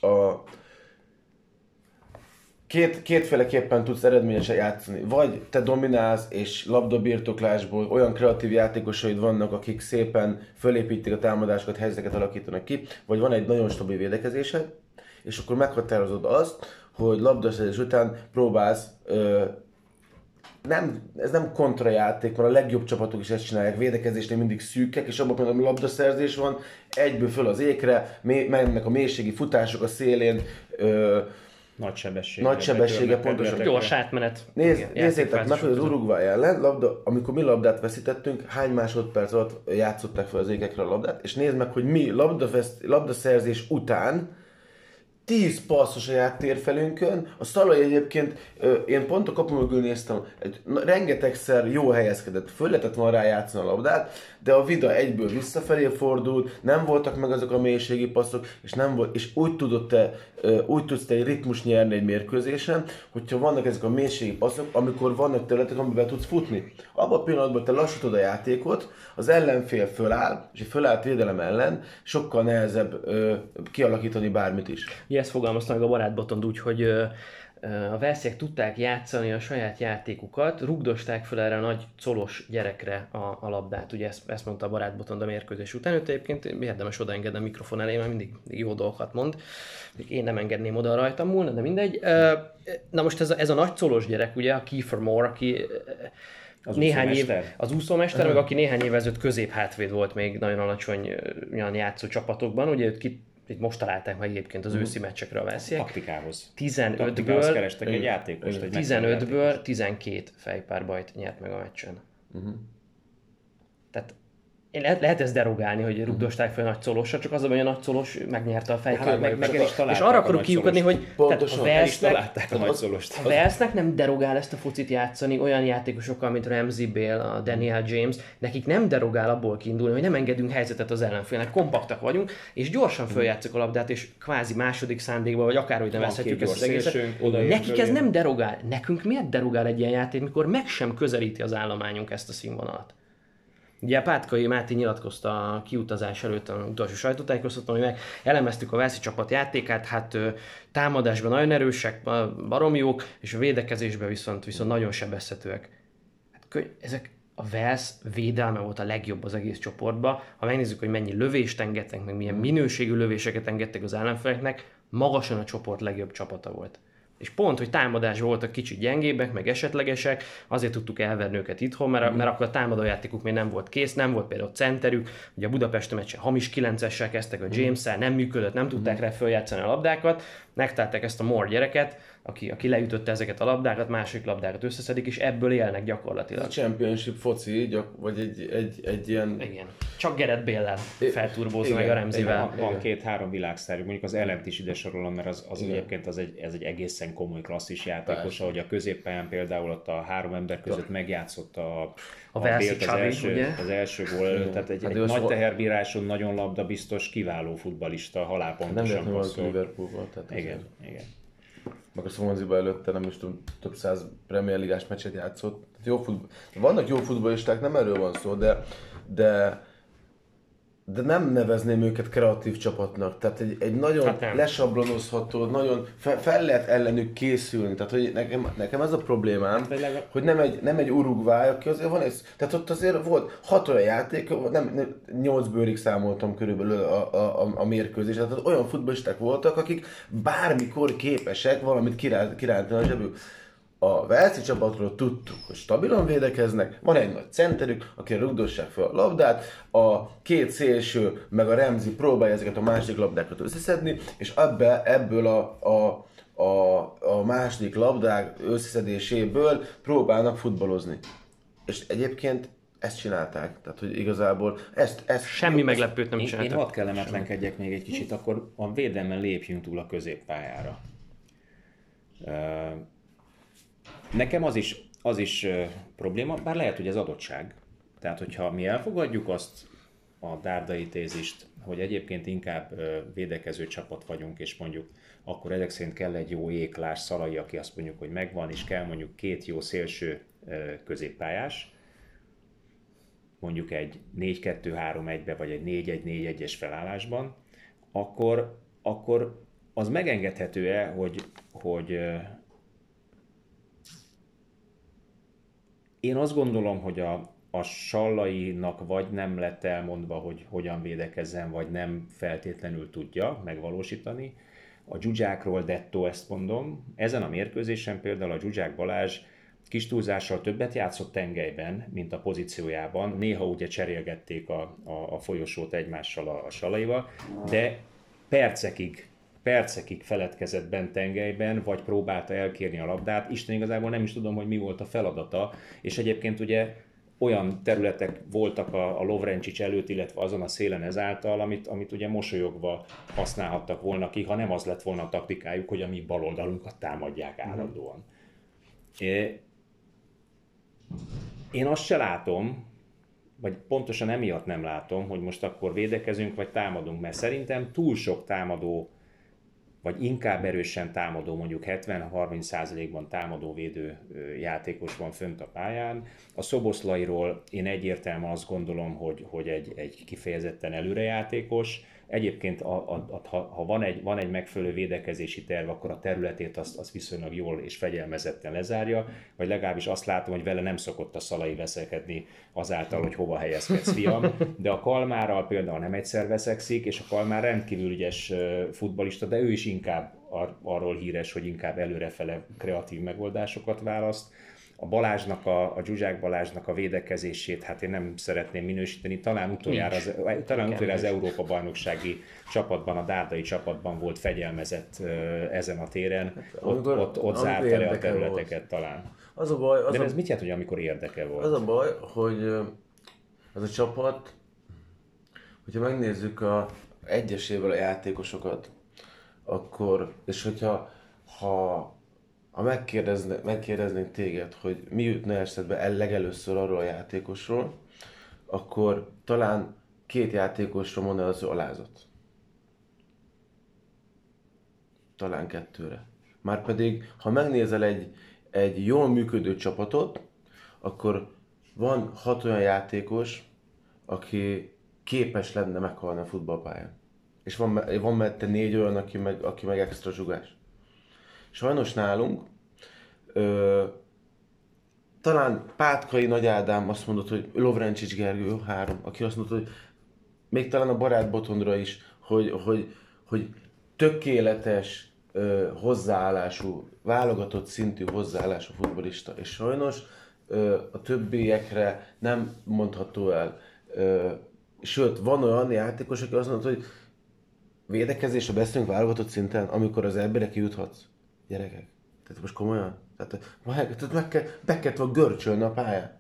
a két, kétféleképpen tudsz eredményesen játszani. Vagy te dominálsz, és labdabirtoklásból olyan kreatív játékosaid vannak, akik szépen fölépítik a támadásokat, helyzeteket alakítanak ki, vagy van egy nagyon stabil védekezésed, és akkor meghatározod azt, hogy labdaszerzés után próbálsz ö, Nem, ez nem kontrajáték, mert a legjobb csapatok is ezt csinálják, védekezésnél mindig szűkek, és abban például labdaszerzés van, egyből föl az ékre, mennek a mélységi futások a szélén, ö, nagy sebessége, nagy sebessége pontosan. Gyors átmenet. Nézz, nézzétek meg, hogy az Uruguay ellen, labda, amikor mi labdát veszítettünk, hány másodperc alatt játszották fel az ékekre a labdát, és nézd meg, hogy mi labdaszerzés után tíz passzos a játéktérfelünkön, a Szallai egyébként, én pont a kapu mögül néztem, egy, rengetegszer jó helyezkedett, föl lehetett volna rá játszani a labdát, de a Vida egyből visszafelé fordult, nem voltak meg azok a mélységi passzok, és, nem volt, és úgy, tudod te, úgy tudsz te egy ritmus nyerni egy mérkőzésen, hogyha vannak ezek a mélységi passzok, amikor vannak területek, amiben tudsz futni. Abban a pillanatban te lassítod a játékot, az ellenfél föláll, és egy fölállt védelem ellen sokkal nehezebb ö, kialakítani bármit is. Ezt fogalmazta meg a Baráth Botond úgy, hogy a velsziek tudták játszani a saját játékukat, rugdosták fel erre a nagy colos gyerekre a, a labdát. Ugye ezt, ezt mondta a Baráth Botond a mérkőzés után, őt egyébként érdemes odaengedni a mikrofon elé, mert mindig jó dolgokat mond. Én nem engedném oda rajtam múlna, de mindegy. Na most ez a, ez a nagy colos gyerek, ugye a Kiefer Moore, aki... Az néhány úszómester. Év, az úszómester, uh-huh. meg aki néhány év ezelőtt középhátvéd volt még nagyon alacsonyan játszó csapatokban, ugye őt ki Itt most találták meg egyébként az uh-huh. őszi meccsekre a velsziek. Taktikához. tizenötből kerestek egy játékost. Egy tizenötből tizenkét fejpárbajt nyert meg a meccsen. Uh-huh. Tehát lehet, lehet ezt derogálni, hogy rugdosták fel a nagy colosra, csak az a nagy colos megnyerte a fejpárbajt. És arra akarok kiukadni, hogy a Walesnek nem derogál ezt a focit játszani olyan játékosokkal, mint Ramsey, Bale, a Daniel James, nekik nem derogál abból kiindulni, hogy nem engedünk helyzetet az ellenfélnek, kompaktak vagyunk, és gyorsan följátszuk a labdát, és kvázi második szándékba, vagy akárhogy nevezhetjük ezt az egészet. Nekik ez nem derogál. Nekünk miért derogál egy ilyen játék, mikor meg sem közelíti az állományunk ezt a színvonalat? Ugye Pátkai Máté nyilatkozta a kiutazás előtt a utolsó sajtótájékoztatón, hogy meg elemeztük a velszi csapat játékát, hát támadásban nagyon erősek, baromi jók, és a védekezésben viszont, viszont nagyon sebezhetőek. Hát, ezek a Wales védelme volt a legjobb az egész csoportban. Ha megnézzük, hogy mennyi lövést engedtek, meg milyen minőségű lövéseket engedtek az ellenfeleknek, magasan a csoport legjobb csapata volt. És pont, hogy támadásban voltak kicsit gyengébbek, meg esetlegesek, azért tudtuk elverni őket itthon, mert, mert akkor a támadójátékuk még nem volt kész, nem volt például centerük, ugye a Budapesti meccsen hamis kilencessel kezdtek a James-szel, nem működött, nem tudták rá följátszani a labdákat, megtalálták ezt a Moore gyereket, aki, aki leütötte ezeket a labdákat, másik labdákat összeszedik, és ebből élnek gyakorlatilag. A Championship foci, gyak, vagy egy, egy, egy ilyen... Igen. Csak Gerett Bale-lel felturbózza meg a Remzivel. Van két-három világsztár, mondjuk az Ellent is ide sorolom, mert az, az egyébként az egy, ez egy egészen komoly klasszis játékos, ahogy a középpályán például ott a három ember között megjátszott a... A, a Bale-t az, az első gól, tehát egy, hát egy nagy teherbíráson, nagyon labdabiztos, kiváló futballista, halálpontosan passzol. Nem lett igen, igen. Meg a Szomorziba előtte nem is tudom, több száz Premier Ligás meccset játszott. Jó futball... Vannak jó futballisták, nem erről van szó, de, de, de nem nevezném őket kreatív csapatnak. Tehát egy, egy nagyon hát lesablonozható, nagyon fe, fel lehet ellenük készülni. Tehát hogy nekem, nekem ez a problémám, hogy nem egy, nem egy Uruguay, aki azért van egy... Tehát ott azért volt hat olyan játék, nem, nyolc bőrig számoltam körülbelül a, a, a, a mérkőzés. Tehát olyan futballisták voltak, akik bármikor képesek valamit kirántani a zsebük. A Walesi csapatról tudtuk, hogy stabilan védekeznek, van egy nagy centerük, akire rugdossák fel a labdát, a két szélső meg a Remzi próbálja ezeket a második labdákat összeszedni, és ebbe, ebből a, a, a, a második labdák összeszedéséből próbálnak futballozni. És egyébként ezt csinálták, tehát hogy igazából ezt... ezt semmi ezt, meglepőt nem csináltak. Én hadd kellemetlenkedjek még egy kicsit, akkor a védelmen lépjünk túl a középpályára. Uh, Nekem az is, az is uh, probléma, bár lehet, hogy ez adottság. Tehát, hogyha mi elfogadjuk azt a dárdai tézist, hogy egyébként inkább uh, védekező csapat vagyunk, és mondjuk akkor ezek szerint kell egy jó éklás, Szalai, aki azt mondjuk, hogy megvan, és kell mondjuk két jó szélső uh, középpályás, mondjuk egy négy kettő három egybe, vagy egy négy egy négy egyes felállásban, akkor, akkor az megengedhető-e, hogy... hogy uh, Én azt gondolom, hogy a, a Sallainak vagy nem lett elmondva, hogy hogyan védekezzen, vagy nem feltétlenül tudja megvalósítani. A Dzsudzsákról dettó ezt mondom. Ezen a mérkőzésen például a Dzsudzsák Balázs kis túlzással többet játszott tengelyben, mint a pozíciójában. Néha ugye cserélgették a, a, a folyosót egymással a, a Sallaival, de percekig, percekig feledkezett bent tengelyben, vagy próbálta elkérni a labdát. Isten igazából nem is tudom, hogy mi volt a feladata, és egyébként ugye olyan területek voltak a, a Lovrencsics előtt, illetve azon a szélen ezáltal, amit, amit ugye mosolyogva használhattak volna ki, ha nem az lett volna a taktikájuk, hogy a mi baloldalunkat támadják állandóan. Én azt se látom, vagy pontosan emiatt nem látom, hogy most akkor védekezünk, vagy támadunk, mert szerintem túl sok támadó vagy inkább erősen támadó, mondjuk hetven-harminc százalékban támadó védő játékos van fönt a pályán. A Szoboszlairól én egyértelműen azt gondolom, hogy, hogy egy, egy kifejezetten előrejátékos. Egyébként, a, a, a, ha van egy, van egy megfelelő védekezési terv, akkor a területét azt, azt viszonylag jól és fegyelmezetten lezárja, vagy legalábbis azt látom, hogy vele nem szokott a Szalai veszekedni azáltal, hogy hova helyezkedsz, fiam, de a Kalmárral például nem egyszer veszekszik, és a Kalmár rendkívül ügyes futballista, de ő is inkább ar- arról híres, hogy inkább előrefele kreatív megoldásokat választ. A Balázsnak, a, a Dzsudzsák Balázsnak a védekezését, hát én nem szeretném minősíteni, talán utoljára az, talán utoljára az Európa-bajnoksági csapatban, a dárdai csapatban volt fegyelmezett ezen a téren, ott, ott, ott zárta le a területeket volt. Talán. Az a baj, az de ez a... mit jelent, hogy amikor érdeke volt? Az a baj, hogy az a csapat, hogyha megnézzük a egyesével a játékosokat, akkor, és hogyha ha Ha megkérdeznénk téged, hogy mi jutna esetben legelőször arról a játékosról, akkor talán két játékosról mondaná az alázat. Talán kettőre. Márpedig, ha megnézel egy, egy jól működő csapatot, akkor van hat olyan játékos, aki képes lenne meghalni a futballpályán. És van, van mellette négy olyan, aki meg, aki meg extra zsugás. Sajnos nálunk, ö, talán Pátkai Nagy Ádám azt mondott, hogy Lovrencsics Gergő három, aki azt mondta, hogy még talán a Baráth Botondra is, hogy, hogy, hogy tökéletes ö, hozzáállású, válogatott szintű hozzáállású futballista. És sajnos ö, a többiekre nem mondható el. Ö, sőt, van olyan játékos, aki azt mondta, hogy védekezésre beszélünk válogatott szinten, amikor az emberek juthatsz. Gyerekek, Tehát most komolyan? Tehát meg kell, be kell tudod görcsölni a pályát.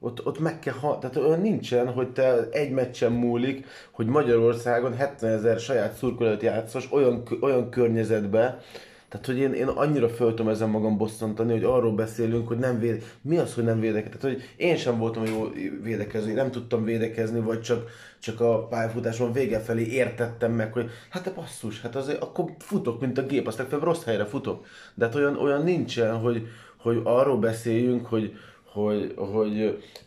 Ott, ott meg kell, tehát olyan nincsen, hogy te egy meccsen múlik, hogy Magyarországon hetvenezer saját szurkolót játszos olyan, olyan környezetbe, tehát hogy én, én annyira föltöm ezen magam bosszantani, hogy arról beszélünk, hogy nem véde... Mi az, hogy nem védekezik? Tehát, hogy én sem voltam jó védekező, nem tudtam védekezni, vagy csak, csak a pályafutáson vége felé értettem meg, hogy hát te basszus, hát azért akkor futok, mint a gép, azt legfeljebb rossz helyre futok. De hát olyan, olyan nincsen, hogy, hogy arról beszéljünk, hogy Hogy, hogy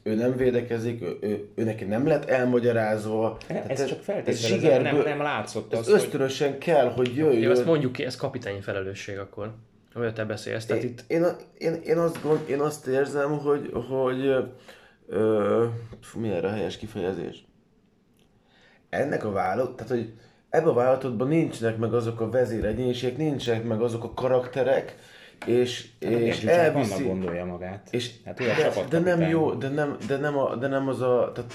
ő nem védekezik, ő, ő, ő neki nem lett elmagyarázva. Ne, ez, ez csak feltételezett, nem, nem látszott az, ösztönösen hogy... kell, hogy jöjjön. Jó, ezt mondjuk ki, ez kapitány felelősség akkor, hogy te beszélsz. Tehát én, itt... én, én, én, azt gond, én azt érzem, hogy, hogy ö, pf, mi erre a helyes kifejezés? Ennek a vállalat, tehát hogy ebben a vállalatodban nincsenek meg azok a vezéregyénységek, nincsenek meg azok a karakterek, és hát és elviszi, gondolja magát. És hát de, de nem jó, de nem de nem a, de nem az a tehát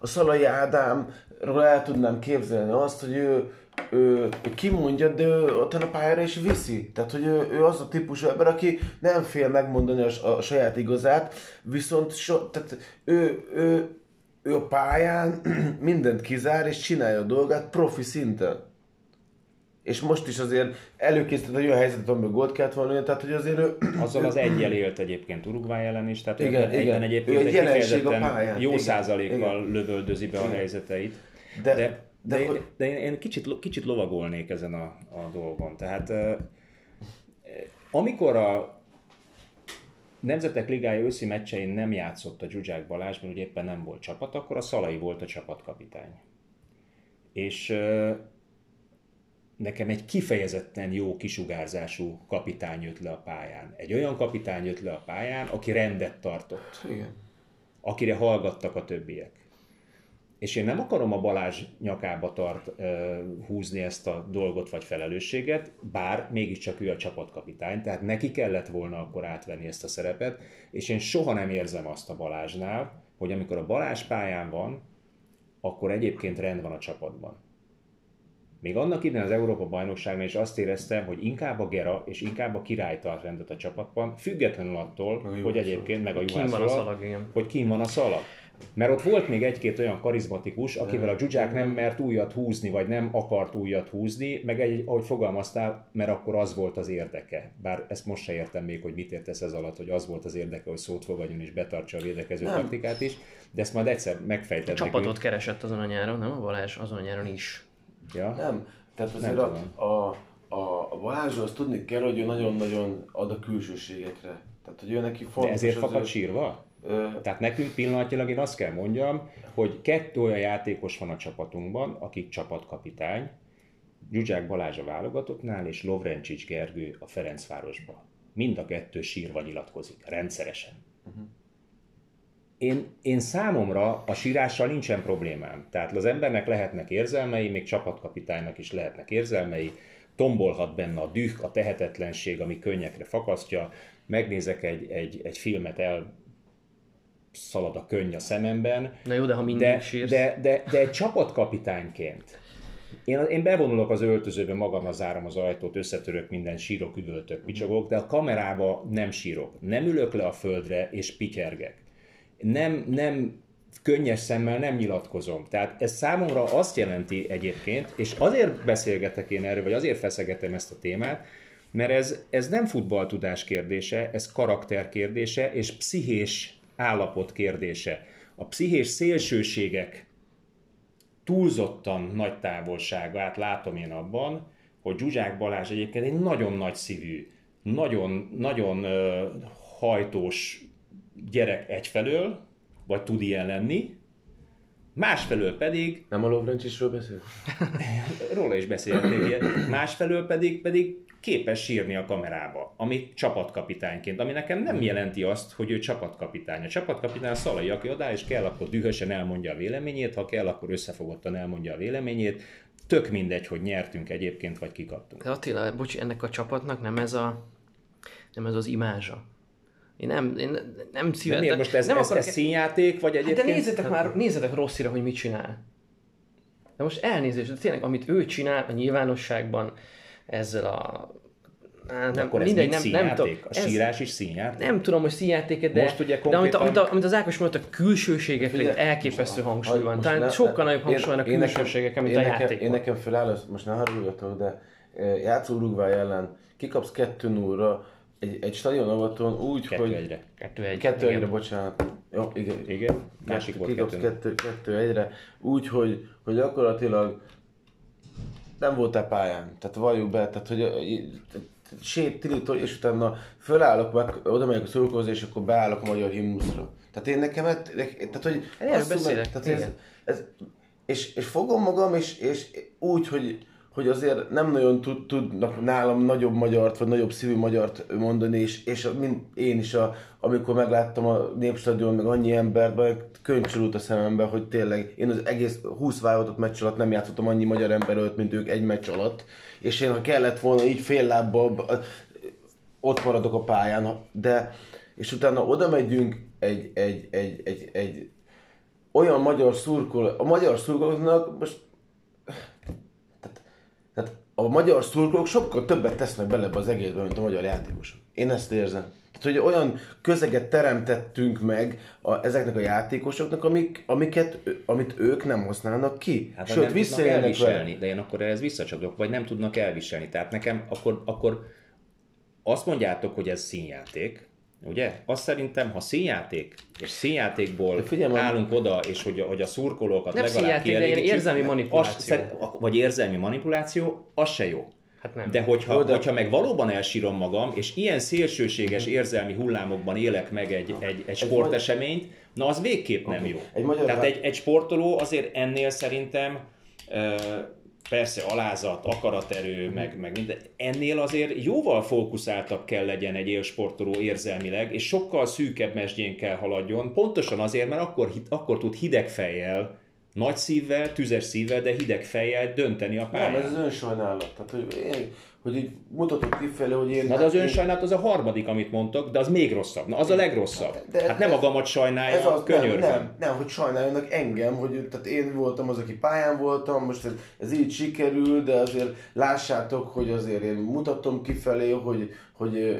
a Szalai Ádámról el tudnám képzelni azt, hogy ő, ő, ő kimondja, de ő otthon a pályára is viszi. Tehát hogy ő, ő az a típusú ember, aki nem fél megmondani a, a saját igazát, viszont so, tehát ő, ő, ő a pályán mindent kizár és csinálja a dolgát profi szinten. És most is azért előkészített egy olyan helyzetet, amiből gólt kellett volna, tehát hogy azért ő... Azzal az egyel élt egyébként Uruguay ellen is, tehát igen, igen. Egyébként egy kifejezetten jó igen, százalékkal igen. lövöldözi be igen. a helyzeteit. De, de, de, de, én, de én, én kicsit, kicsit lovagolnék ezen a, a dolgon. Tehát amikor a Nemzetek Ligája őszi meccsein nem játszott a Dzsudzsák Balázs, mert ugye éppen nem volt csapat, akkor a Szalai volt a csapatkapitány. És... Nekem egy kifejezetten jó kisugárzású kapitány jött le a pályán. Egy olyan kapitány jött le a pályán, aki rendet tartott. Igen. Akire hallgattak a többiek. És én nem akarom a Balázs nyakába tart, uh, húzni ezt a dolgot vagy felelősséget, bár mégiscsak ő a csapatkapitány, tehát neki kellett volna akkor átvenni ezt a szerepet, és én soha nem érzem azt a Balázsnál, hogy amikor a Balázs pályán van, akkor egyébként rend van a csapatban. Még annak idején az Európa-bajnokságnál is azt éreztem, hogy inkább a Gera és inkább a király tart rendet a csapatban, függetlenül attól, a hogy egyébként meg a Juhász Roland, hogy kín van a szalag. Mert ott volt még egy-két olyan karizmatikus, akivel a Dzsudzsák nem mert újat húzni, vagy nem akart újat húzni, meg egy, ahogy fogalmaztál, mert akkor az volt az érdeke. Bár ezt most se értem még, hogy mit értesz ez alatt, hogy az volt az érdeke, hogy szót fogadjon és betartsa a védekező nem. taktikát is, de ezt majd egyszer megfejtettek. A csapatot még. Keresett azon a nyáron, nem a Balázs, azon a nyáron is. Ja. Nem, tehát azért a, a, a, a Balázsról azt tudni kell, hogy ő nagyon-nagyon ad a külsőségekre. Tehát, hogy ő neki fontos. De ezért fakad sírva? Ö... Tehát nekünk pillanatnyilag én azt kell mondjam, hogy kettő olyan játékos van a csapatunkban, akik csapatkapitány, Dzsudzsák Balázs a válogatottnál és Lovrencsics Gergő a Ferencvárosban. Mind a kettő sírva nyilatkozik, rendszeresen. Uh-huh. Én, én számomra a sírással nincsen problémám. Tehát az embernek lehetnek érzelmei, még csapatkapitánynak is lehetnek érzelmei, tombolhat benne a düh, a tehetetlenség, ami könnyekre fakasztja, megnézek egy, egy, egy filmet, elszalad a könny a szememben. Na jó, de ha mindig de, sírsz. De, de, de egy csapatkapitányként. Én, én bevonulok az öltözőbe, magamra zárom az ajtót, összetörök minden, sírok, üvöltök, picsogok, de a kamerába nem sírok. Nem ülök le a földre és pityergek. Nem, nem könnyes szemmel nem nyilatkozom. Tehát ez számomra azt jelenti egyébként, és azért beszélgetek én erről, vagy azért feszegetem ezt a témát, mert ez, ez nem futballtudás kérdése, ez karakter kérdése, és pszichés állapot kérdése. A pszichés szélsőségek túlzottan nagy távolságát látom én abban, hogy Dzsudzsák Balázs egyébként egy nagyon nagy szívű, nagyon, nagyon uh, hajtós gyerek egyfelől, vagy tud ilyen lenni, másfelől pedig... Nem a Lovrencsisről beszél? Róla is beszéltek ilyet. Másfelől pedig, pedig képes sírni a kamerába, ami csapatkapitányként, ami nekem nem jelenti azt, hogy ő csapatkapitány. A csapatkapitány a Szalai, aki odáll, és kell, akkor dühösen elmondja a véleményét, ha kell, akkor összefogottan elmondja a véleményét. Tök mindegy, hogy nyertünk egyébként, vagy kikaptunk. De Attila, bocs, ennek a csapatnak nem ez, a, nem ez az imázsa. Én nem, én nem szívem. Nem most ez, nem ez, ez színjáték, vagy egyébként? Hát de nézzetek már, nézzetek Rossira, hogy mit csinál. De most elnézést, de tényleg, amit ő csinál a nyilvánosságban, ezzel a Á, nem, akkor ez mindegy, nem, nem tudom. A sírás is színjáték? Nem tudom, hogy színjáték, de, most ugye konkrétan... de amit, a, amit az Ákos mondott, a külsőségekre elképesztő hangsúly van. Talán sokkal nagyobb hangsúly van a külsőségek, mint a játék. Én nekem felálló, most ne harulgatok, de játszó Uruguay ellen, kikapsz kettő nullra egy, egy stadionovaton úgy, kettő hogy... kettő egyre. kettő egyre, bocsánat. Jó, igen. Igen. Másik volt kettő egyre. Úgy, hogy, hogy gyakorlatilag nem voltál pályán. Tehát valljuk be, tehát hogy... Sét, tilitól, és utána fölállok, meg oda megyek a szurkolóhoz, és akkor beállok a magyar himnuszra. Tehát én nekem... Tehát, hogy... Ezt beszélek, tehát ez, ez, és, és fogom magam, és, és úgy, hogy... hogy azért nem nagyon tud, tudnak nálam nagyobb magyart, vagy nagyobb szívű magyart mondani, és, és a, mind, én is, a, amikor megláttam a Népstadion, meg annyi emberben, könyv csorult a szemembe, hogy tényleg én az egész húsz válogatott meccs alatt nem játszottam annyi magyar ember előtt, mint ők egy meccs alatt, és én, ha kellett volna, így fél lábbal ott maradok a pályán, de és utána oda megyünk egy, egy, egy, egy, egy olyan magyar szurkoló, a magyar szurkolóknak most Tehát a magyar szurkolók sokkal többet tesznek bele az egészben, mint a magyar játékosok. Én ezt érzem. Tehát, hogy olyan közeget teremtettünk meg a, ezeknek a játékosoknak, amik, amiket, amit ők nem használnak ki. Hát, sőt, visszaélnek vele. De én akkor ehhez visszacsapok, vagy nem tudnak elviselni. Tehát nekem akkor, akkor azt mondjátok, hogy ez színjáték. Ugye? Azt szerintem, ha színjáték, és színjátékból figyelme, állunk oda, és hogy, hogy a szurkolókat nem legalább kielégítsük, érzelmi manipuláció. Az, vagy érzelmi manipuláció, az se jó. Hát nem. De hogyha, jó, de... hogyha meg valóban elsírom magam, és ilyen szélsőséges érzelmi hullámokban élek meg egy, egy, egy sporteseményt, na az végképp nem jó. Egy magyar... Tehát egy, egy sportoló azért ennél szerintem... Ö- Persze alázat, akaraterő, meg, meg minden. Ennél azért jóval fókuszáltabb kell legyen egy élsportoló érzelmileg, és sokkal szűkebb mesdjén kell haladjon, pontosan azért, mert akkor, akkor tud hideg fejjel, nagy szívvel, tüzes szívvel, de hideg fejjel dönteni a pályán. Nem, ez az önsajnálat. Tehát, hogy, én, hogy így mutatok kifelé, hogy én... Na de az önsajnálat az a harmadik, amit mondtok, de az még rosszabb. Na az a legrosszabb. Hát, de, hát nem ez, magamat sajnálja, könyörgöm. Nem, nem, nem, hogy sajnáljanak engem, hogy tehát én voltam az, aki pályán voltam, most ez, ez így sikerül, de azért lássátok, hogy azért én mutatom kifelé, hogy... hogy ö...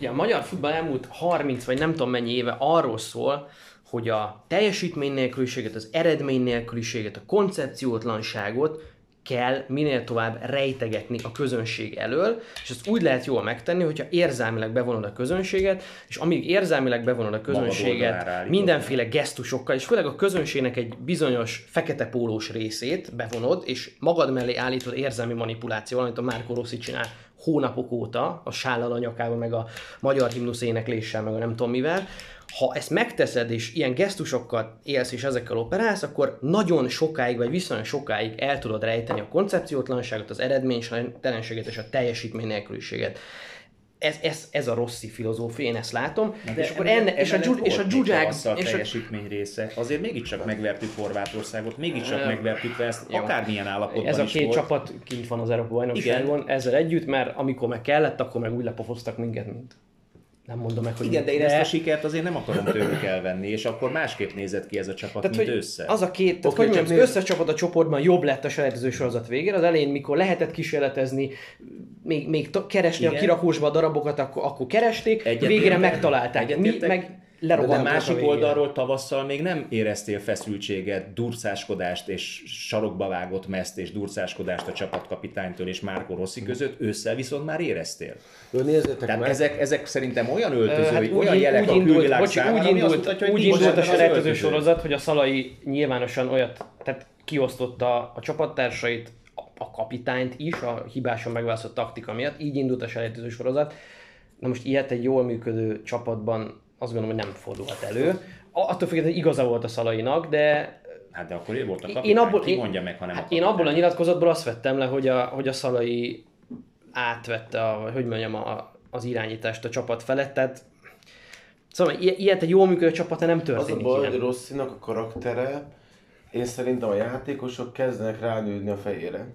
ja, a magyar futball elmúlt harminc vagy nem tudom mennyi éve arról szól, hogy a teljesítmény nélküliséget, az eredmény nélküliséget, a koncepciótlanságot kell minél tovább rejtegetni a közönség elől, és ezt úgy lehet jól megtenni, hogyha érzelmileg bevonod a közönséget, és amíg érzelmileg bevonod a közönséget mindenféle gesztusokkal, és főleg a közönségnek egy bizonyos fekete pólós részét bevonod, és magad mellé állítod érzelmi manipulációval, amit a Marco Rossi csinál hónapok óta, a sállal a nyakával, meg a magyar himnusz énekléssel, meg a nem tudom mivel. Ha ezt megteszed, és ilyen gesztusokkal élsz, és ezekkel operálsz, akkor nagyon sokáig, vagy viszonylag sokáig el tudod rejteni a koncepciótlanságot, az eredménytelenséget és a teljesítmény nélküliséget. Ez, ez, ez a Rossi filozófia, én ezt látom. De de és, enne, enne, és, enne a, és a dzsudzsák... És a teljesítmény része. Azért mégiscsak megvertük Horvátországot, mégiscsak megvertük ezt, akármilyen állapotban is volt. Ez a két csapat kint van az Európa Bajnokságon ezzel együtt, mert amikor meg kellett, akkor meg úgy lepofoztak minket, mint... Nem mondom meg, hogy igen, de én ezt a sikert azért nem akarom tőlük elvenni, és akkor másképp nézett ki ez a csapat, tehát, mint össze. Az a két, tehát okay, hogy mondjam, az összes csapat a csoportban jobb lett a selejtező sorozat végén. Az elején, mikor lehetett kísérletezni, még, még t- keresni igen. a kirakósba a darabokat, akkor, akkor keresték, egyet végére értem. Megtalálták. Egyet Mi értek? Meg lerohantak a másik oldalról tavasszal még nem éreztél feszültséget, durcáskodást és sarokba vágott meszt és durcáskodást a csapatkapitánytól és Marco Rossi között, ősszel viszont már éreztél. Jó, tehát ezek, ezek szerintem olyan öltözői, hát olyan úgy, jelek úgy a külvilág számára, úgy indult, mutatja, úgy indult a selejtező sorozat, hogy a Szalai nyilvánosan olyat, tehát kiosztotta a csapattársait, a kapitányt is, a hibásan megválasztott taktika miatt, így indult a selejtező sorozat. Na most ilyet egy jól működő csapatban azt gondolom, hogy nem fordulhat elő. Attól függetlenül igaza volt a Szalainak, de... Hát de akkor ő volt a kapitány, én abból, ki mondja meg, ha nem hát a kapitány. Én abból a nyilatkozatból azt vettem le, hogy a, hogy a Szalai átvette, a, hogy mondjam, a, az irányítást a csapat felett, tehát... Szóval ilyet egy jól működő csapata nem történik. Az a baj, hogy Rossinak a karaktere, én szerintem a játékosok kezdenek ránődni a fejére.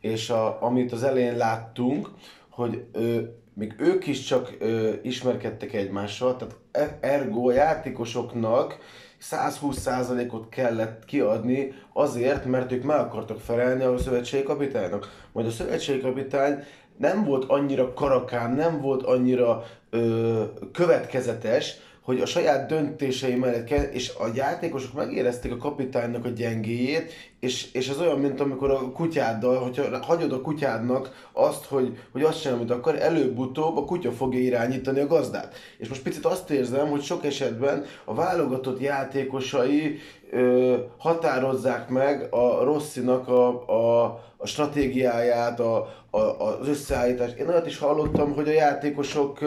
És a, amit az elején láttunk, hogy... Ő, még ők is csak ö, ismerkedtek egymással, tehát ergo játékosoknak száz húsz százalékot kellett kiadni azért, mert ők meg akartak felelni a szövetségi kapitánynak. Majd a szövetségi kapitány nem volt annyira karakán, nem volt annyira ö, következetes, hogy a saját döntései mellett kell, és a játékosok megérezték a kapitánynak a gyengéjét, és, és ez olyan, mint amikor a kutyáddal, hogyha hagyod a kutyádnak azt, hogy, hogy azt sem, amit akar, előbb-utóbb a kutya fogja irányítani a gazdát. És most picit azt érzem, hogy sok esetben a válogatott játékosai ö, határozzák meg a Rossinak a, a, a stratégiáját, a, a, az összeállítást. Én olyat is hallottam, hogy a játékosok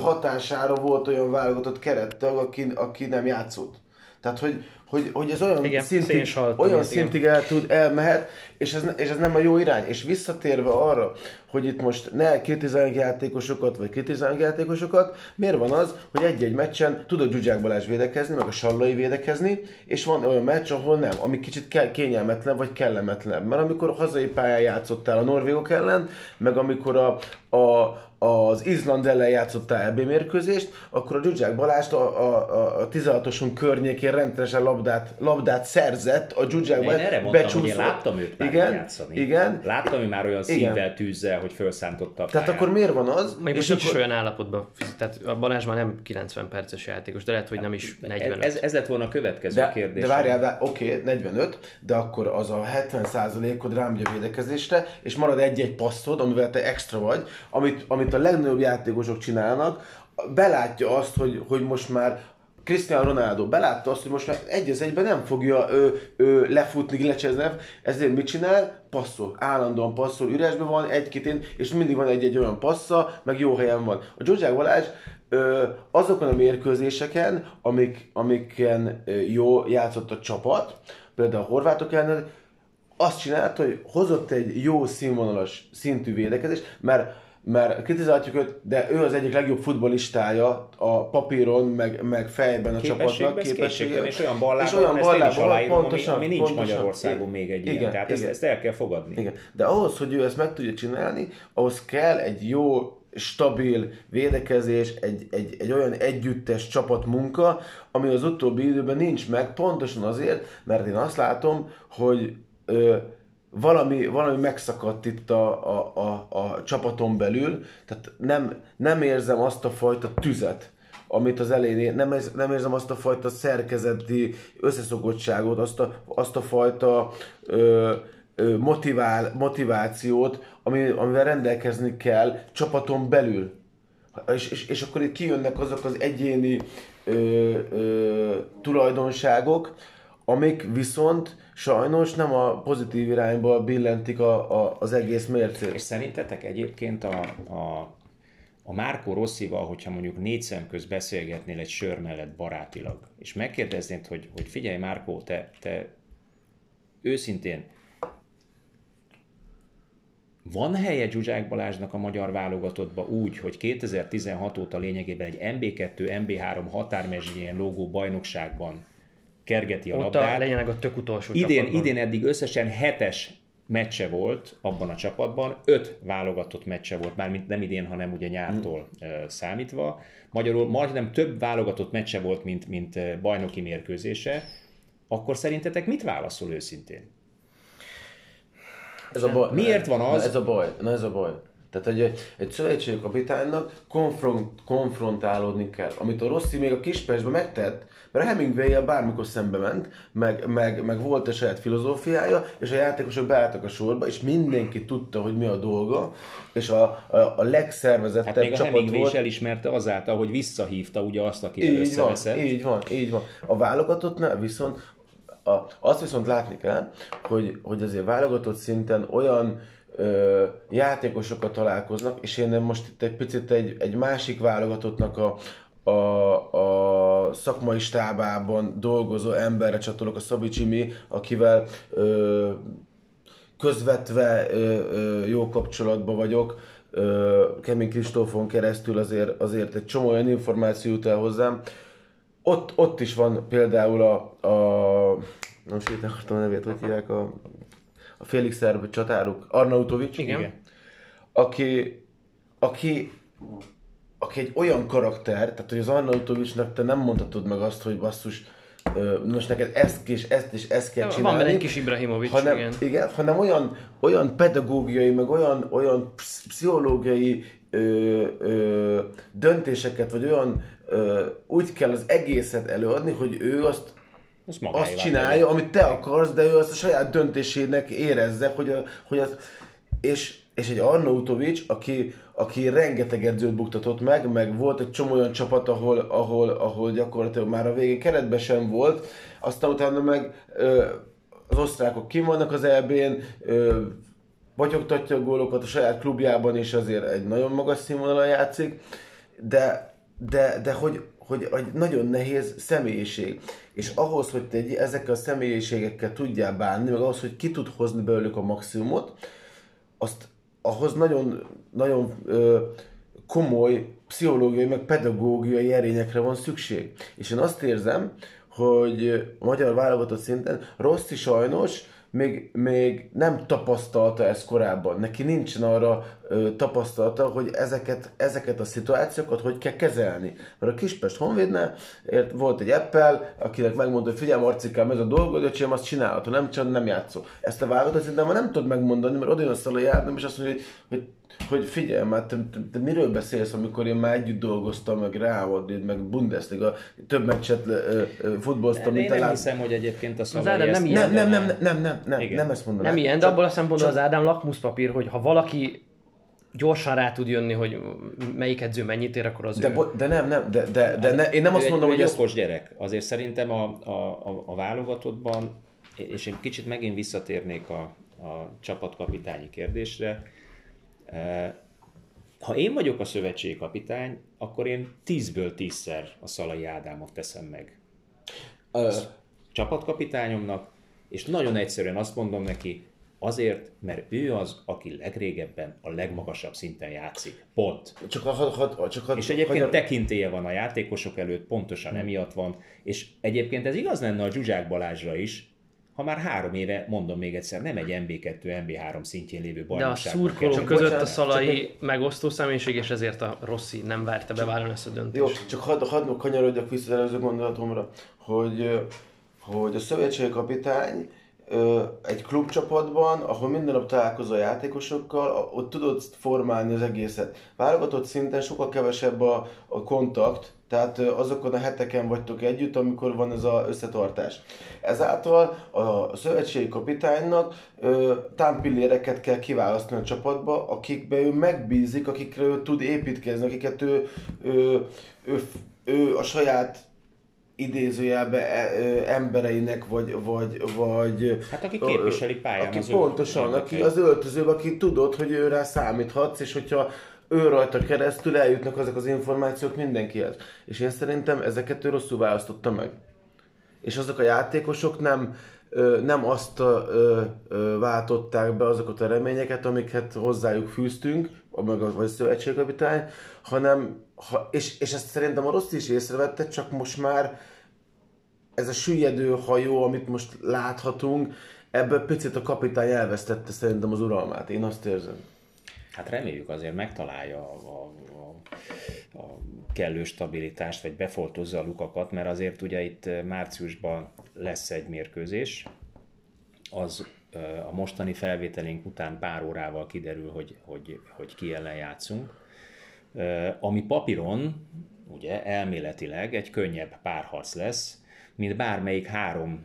hatására volt olyan válogatott kerettag, aki, aki nem játszott. Tehát, hogy, hogy, hogy ez olyan, igen, szintig, olyan szintig el tud, elmehet, és ez, és ez nem a jó irány. És visszatérve arra, hogy itt most ne kritizáljunk játékosokat, vagy kritizáljunk játékosokat, miért van az, hogy egy-egy meccsen tudod Dzsudzsák Balázs védekezni, meg a Sallai védekezni, és van olyan meccs, ahol nem, ami kicsit kényelmetlen, vagy kellemetlen. Mert amikor a hazai pályán játszottál a norvégok ellen, meg amikor a, a az Izland ellen játszottál é bé mérkőzést, akkor a Dzsudzsák Balázs a, a, a tizenhatoson környékén rendszeresen labdát, labdát szerzett, a Dzsudzsák Balázs becsúszott. Én erre mondtam, hogy én láttam őt már igen, játszani. Igen. Láttam, hogy már olyan szívvel, tűzzel, hogy felszántotta a pályán. Tehát akkor miért van az? Még most akkor... is olyan állapotban, tehát a Balázs már nem kilencven perces játékos, de lehet, hogy nem is negyvenöt. Ez, ez lett volna a következő de, kérdés. De várjál, oké, okay, negyvenöt, de akkor az a hetven százalékod rámegy a védekezésre, és marad egy-egy passzod, amivel te extra vagy, amit, amit a legnagyobb játékosok csinálnak, belátja azt, hogy, hogy most már Cristiano Ronaldo belátta azt, hogy most már egy az egyben nem fogja ő, ő lefutni, lecsezni, ezért mit csinál? Passzol, állandóan passzol, üresben van egy-két, és mindig van egy-egy olyan passza, meg jó helyen van. A Dzsudzsák Balázs azokon a mérkőzéseken, amik, amiken jó játszott a csapat, például a horvátok ellen, azt csinált, hogy hozott egy jó színvonalas szintű védekezést, mert mert kritizáljuk őt, de ő az egyik legjobb futballistája a papíron, meg, meg fejben a csapatnak, képességben, és olyan ballában, ezt aláírom, pontosan, ami, ami nincs pontosan. Magyarországon még egy igen, ilyen, tehát igen. Ezt, ezt el kell fogadni. Igen. De ahhoz, hogy ő ezt meg tudja csinálni, ahhoz kell egy jó, stabil védekezés, egy, egy, egy olyan együttes csapatmunka, ami az utóbbi időben nincs meg, pontosan azért, mert én azt látom, hogy... Ö, Valami, valami megszakadt itt a, a, a, a csapaton belül, tehát nem, nem érzem azt a fajta tüzet, amit az elején, nem, nem érzem azt a fajta szerkezeti összeszokottságot, azt a, azt a fajta ö, ö, motivál, motivációt, ami, amivel rendelkezni kell csapaton belül. És, és, és akkor itt kijönnek azok az egyéni ö, ö, tulajdonságok, amik viszont sajnos nem a pozitív irányba billentik a, a, az egész mércét. És szerintetek egyébként a, a, a Marco Rossival, hogyha mondjuk négy szem közt beszélgetnél egy sör mellett barátilag, és megkérdeznéd, hogy, hogy figyelj Marco, te, te őszintén, van helye Dzsudzsák Balázsnak a magyar válogatottba úgy, hogy kétezer-tizenhat óta lényegében egy em bé kettő em bé három határmezsényen lógó bajnokságban kergeti a labdát. Legyenek a tök utolsó idén, csapatban. Idén eddig összesen hetes meccse volt abban a csapatban, öt válogatott meccse volt, mármint nem idén, hanem ugye nyártól hmm. számítva. Magyarul majdnem több válogatott meccse volt, mint, mint bajnoki mérkőzése. Akkor szerintetek mit válaszol őszintén? Ez a baj. Miért van az? Na ez a baj. Na ez a baj. Tehát egy, egy szövetségi kapitánynak konfront, konfrontálódni kell, amit a Rossi még a Kispestben megtett, mert a Hemingway-jel bármikor szembe ment, meg, meg, meg volt a saját filozófiája, és a játékosok beálltak a sorba, és mindenki tudta, hogy mi a dolga, és a, a, a legszervezettebb hát csapat volt. Még a Hemingway is elismerte azáltal, hogy visszahívta ugye azt, akivel összeveszett. Így van, így van. A válogatottnál viszont, a, azt viszont látni kell, hogy, hogy azért válogatott szinten olyan Ö, játékosokkal találkoznak, és én most itt egy picit egy, egy másik válogatottnak a, a, a szakmai stábában dolgozó emberre csatolok, a Szabi Csimi, akivel ö, közvetve ö, ö, jó kapcsolatban vagyok, ö, Kemény Kristófon keresztül azért, azért egy csomó olyan információ jut el hozzám. Ott, ott is van például a, a nem sétáltam a nevét, hogy hívják a a félig szerb csatáruk, Arnautović, igen. Aki, aki, aki egy olyan karakter, tehát hogy az Arnautovićnak te nem mondhatod meg azt, hogy basszus, most neked ezt és ezt és ezt kell csinálni. Van egy kis Ibrahimovics, hanem, igen. igen. Hanem olyan, olyan pedagógiai, meg olyan, olyan pszichológiai ö, ö, döntéseket, vagy olyan ö, úgy kell az egészet előadni, hogy ő azt, azt, azt csinálja, amit te akarsz, de ő azt a saját döntésének érezze, hogy, a, hogy az... És, és egy Arnautović, aki, aki rengeteg edzőt buktatott meg, meg volt egy csomó olyan csapat, ahol, ahol, ahol gyakorlatilag már a végén keretben sem volt, aztán utána meg ö, az osztrákok kim vannak az é bén, batyogtatja a gólokat a saját klubjában, és azért egy nagyon magas színvonalon játszik, de, de, de hogy, hogy egy nagyon nehéz személyiség. És ahhoz, hogy te ezekkel a személyiségekkel tudjál bánni, meg ahhoz, hogy ki tud hozni belőlük a maximumot, azt ahhoz nagyon, nagyon ö, komoly pszichológiai, meg pedagógiai erényekre van szükség. És én azt érzem, hogy a magyar válogatott szinten Rossi sajnos még, még nem tapasztalta ezt korábban. Neki nincsen arra ö, tapasztalata, hogy ezeket, ezeket a szituációkat hogy kell kezelni. Mert a Kispest Honvédnál volt egy Apple, akinek megmondta, hogy figyelj Marcikám, ez a dolgod, öcsém, azt csinálható, nem csinál, nem játszol. Ezt a válogatott szinten már nem tudod megmondani, mert oda jön a Szalai Ádám, és azt mondja, hogy, hogy, hogy figyelj már, te, te, te miről beszélsz, amikor én már együtt dolgoztam, meg Real Madrid, meg Bundesliga, több meccset ö, ö, futbolztam, mint talán... Én nem hiszem, hogy egyébként a Szalai ezt... Nem, nem, nem, nem, nem. Nem, igen. nem ezt mondanám. Nem ilyen, de csak, abból a szempontból csak... az Ádám lakmuszpapír, hogy ha valaki gyorsan rá tud jönni, hogy melyik edző mennyit ér, akkor az de, ő... Bo- de nem, nem, de, de, de ne, én nem azt mondom, egy, hogy... Egy okos ezt... gyerek. Azért szerintem a, a, a, a válogatottban, és én kicsit megint visszatérnék a, a csapatkapitányi kérdésre. Ha én vagyok a szövetségi kapitány, akkor én tízből tízszer a Szalai Ádámot teszem meg. Ö... Csapatkapitányomnak. És nagyon egyszerűen azt mondom neki, azért, mert ő az, aki legrégebben a legmagasabb szinten játszik. Pont. Csak a, a, a, csak a, és egyébként a... tekintélye van a játékosok előtt, pontosan hmm. emiatt van. És egyébként ez igaz lenne a Dzsudzsák Balázsra is, ha már három éve, mondom még egyszer, nem egy em bé kettő, em bé három szintjén lévő bajnokságban. De a szurkolók között a Szalai csak... megosztó személyiség, és ezért a Rossi nem várta bevállalni ezt a döntést. Jó, csak hadd had, kanyarodjak vissza az előző gondolatomra, hogy... hogy a szövetségi kapitány ö, egy klubcsapatban, ahol minden nap találkozol a játékosokkal, ott tudod formálni az egészet. Válogatott szinten sokkal kevesebb a, a kontakt, tehát ö, azokon a heteken vagytok együtt, amikor van ez az összetartás. Ezáltal a szövetségi kapitánynak ö, támpilléreket kell kiválasztani a csapatba, akikbe ő megbízik, akikre ő tud építkezni, akiket ő, ő, ő, ő a saját idézőjelben embereinek, vagy, vagy, vagy... Hát aki képviseli pályán aki az pontosan, aki az öltözőben, aki tudod, hogy ő rá számíthatsz, és hogyha ő rajta keresztül eljutnak ezek az információk mindenkihez. És én szerintem ezeket ő rosszul választotta meg. És azok a játékosok nem, nem azt váltották be azokat a reményeket, amiket hozzájuk fűztünk, vagy a szövetségkapitány, hanem Ha, és, és ezt szerintem a Rossi is észrevette, csak most már ez a süllyedő hajó, amit most láthatunk, ebből picit a kapitány elvesztette szerintem az uralmát. Én azt érzem. Hát reméljük azért megtalálja a, a, a, a kellő stabilitást, vagy befoltozza a lukakat, mert azért ugye itt márciusban lesz egy mérkőzés. Az a mostani felvételünk után pár órával kiderül, hogy, hogy, hogy ki ellen játszunk. Ami papíron, ugye elméletileg egy könnyebb párharc lesz, mint bármelyik három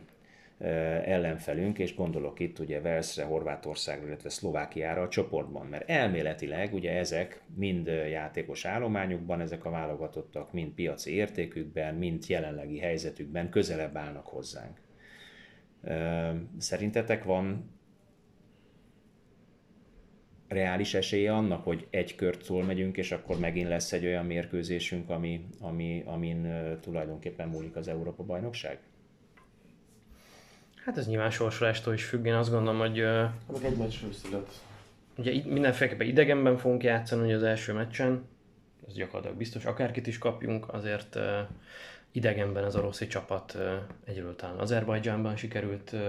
ellenfelünk, és gondolok itt ugye Walesre, Horvátországra, illetve Szlovákiára a csoportban, mert elméletileg ugye ezek mind játékos állományukban, ezek a válogatottak mind piaci értékükben, mind jelenlegi helyzetükben közelebb állnak hozzánk. Szerintetek van reális esélye annak, hogy egy kört túl megyünk, és akkor megint lesz egy olyan mérkőzésünk, ami, ami, amin uh, tulajdonképpen múlik az Európa-bajnokság? Hát ez nyilván sorsolástól is függ, én azt gondolom, hogy... Uh, Amik egy meccs főszület. Ugye mindenféleképpen idegenben fogunk játszani, ugye az első meccsen, ez gyakorlatilag biztos, akárkit is kapjunk, azért uh, idegenben az Rossi csapat uh, egyről talán Azerbajdzsánban sikerült uh,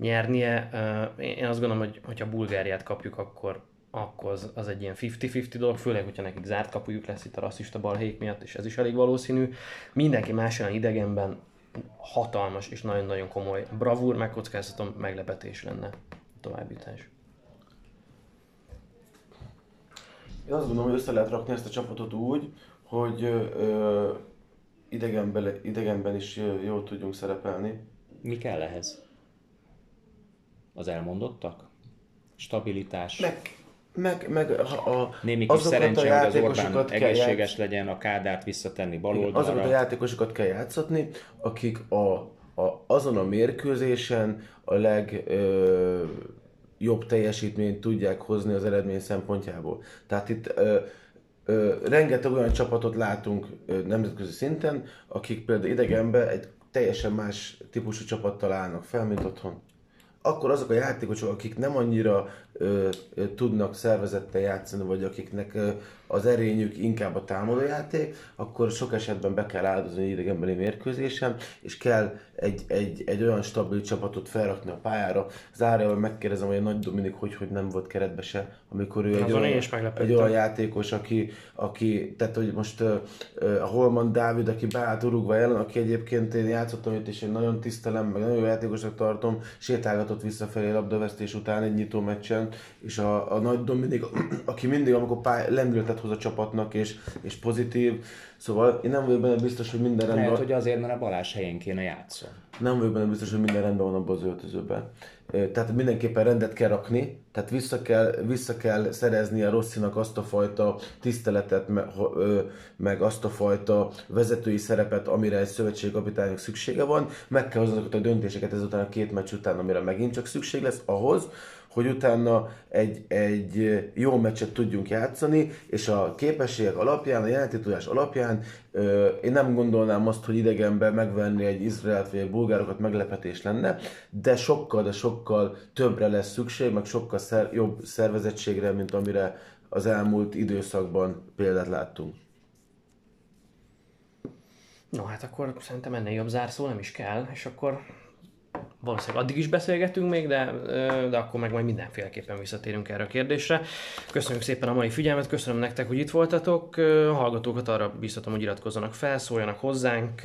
nyernie. Én azt gondolom, hogy ha Bulgáriát kapjuk, akkor, akkor az, az egy ilyen fifty-fifty dolog, főleg, hogyha nekik zárt kapujuk lesz itt a rasszista balhék miatt, és ez is elég valószínű. Mindenki más olyan idegenben hatalmas és nagyon-nagyon komoly bravúr, megkockáztatom, meglepetés lenne továbbítás. Én azt gondolom, hogy össze lehet rakni ezt a csapatot úgy, hogy ö, idegenben, idegenben is jól tudjunk szerepelni. Mi kell ehhez? Az elmondottak? Stabilitás? Meg, meg, meg a, némi kis szerencsém, hogy az Orbán egészséges játsz... legyen, a Kádárt visszatenni bal oldalra. Azokat a játékosokat kell játszatni, akik a, a, azon a mérkőzésen a leg... Ö, jobb teljesítményt tudják hozni az eredmény szempontjából. Tehát itt ö, ö, rengeteg olyan csapatot látunk ö, nemzetközi szinten, akik például idegenben egy teljesen más típusú csapattal állnak fel, mint otthon. Akkor azok a játékosok, akik nem annyira ö, ö, tudnak szervezettel játszani, vagy akiknek ö, az erényük inkább a támadójáték, akkor sok esetben be kell áldozni egy idegenbeli mérkőzésen, és kell egy, egy, egy olyan stabil csapatot felrakni a pályára. Zárójelben megkérdezem, hogy a Nagy Dominik hogy, hogy nem volt keretbe se, amikor ő egy olyan, egy olyan játékos, aki, aki tehát hogy most uh, uh, Holman Dávid, aki beállt Uruguay ellen, aki egyébként én játszottam itt, és én nagyon tisztelem, meg nagyon jó játékosnak tartom, sétálgatott visszafelé labdavesztés után egy nyitó meccsen, és a, a Nagy Dominik, aki mindig, amikor pály, lendületet hoz a csapatnak, és, és pozitív. Szóval én nem vagyok benne biztos, hogy minden rendben... Lehet, hogy azért, mert a Balázs helyén kéne játszol. Nem vagyok benne biztos, hogy minden rendben van abban az öltözőben. Tehát mindenképpen rendet kell rakni, tehát vissza kell, vissza kell szerezni a Rossinak azt a fajta tiszteletet, meg, meg azt a fajta vezetői szerepet, amire egy szövetségkapitánynak szüksége van. Meg kell hozni azokat a döntéseket ezután a két meccs után, amire megint csak szükség lesz ahhoz, hogy utána egy, egy jó meccset tudjunk játszani, és a képességek alapján, a jelentétudás alapján ö, én nem gondolnám azt, hogy idegenben megvenni egy Izraelt vagy egy bulgárokat meglepetés lenne, de sokkal, de sokkal többre lesz szükség, meg sokkal szer, jobb szervezettségre, mint amire az elmúlt időszakban példát láttunk. No, hát akkor szerintem ennél jobb zárszó nem is kell, és akkor... Valószínűleg addig is beszélgetünk még, de, de akkor meg majd mindenféleképpen visszatérünk erre a kérdésre. Köszönjük szépen a mai figyelmet, köszönöm nektek, hogy itt voltatok. A hallgatókat arra bíztatom, hogy iratkozzanak fel, szóljanak hozzánk,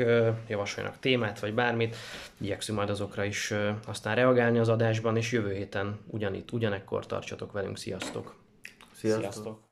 javasoljanak témát vagy bármit. Igyekszünk majd azokra is aztán reagálni az adásban, és jövő héten ugyanitt, ugyanekkor tartsatok velünk. Sziasztok! Sziasztok! Sziasztok.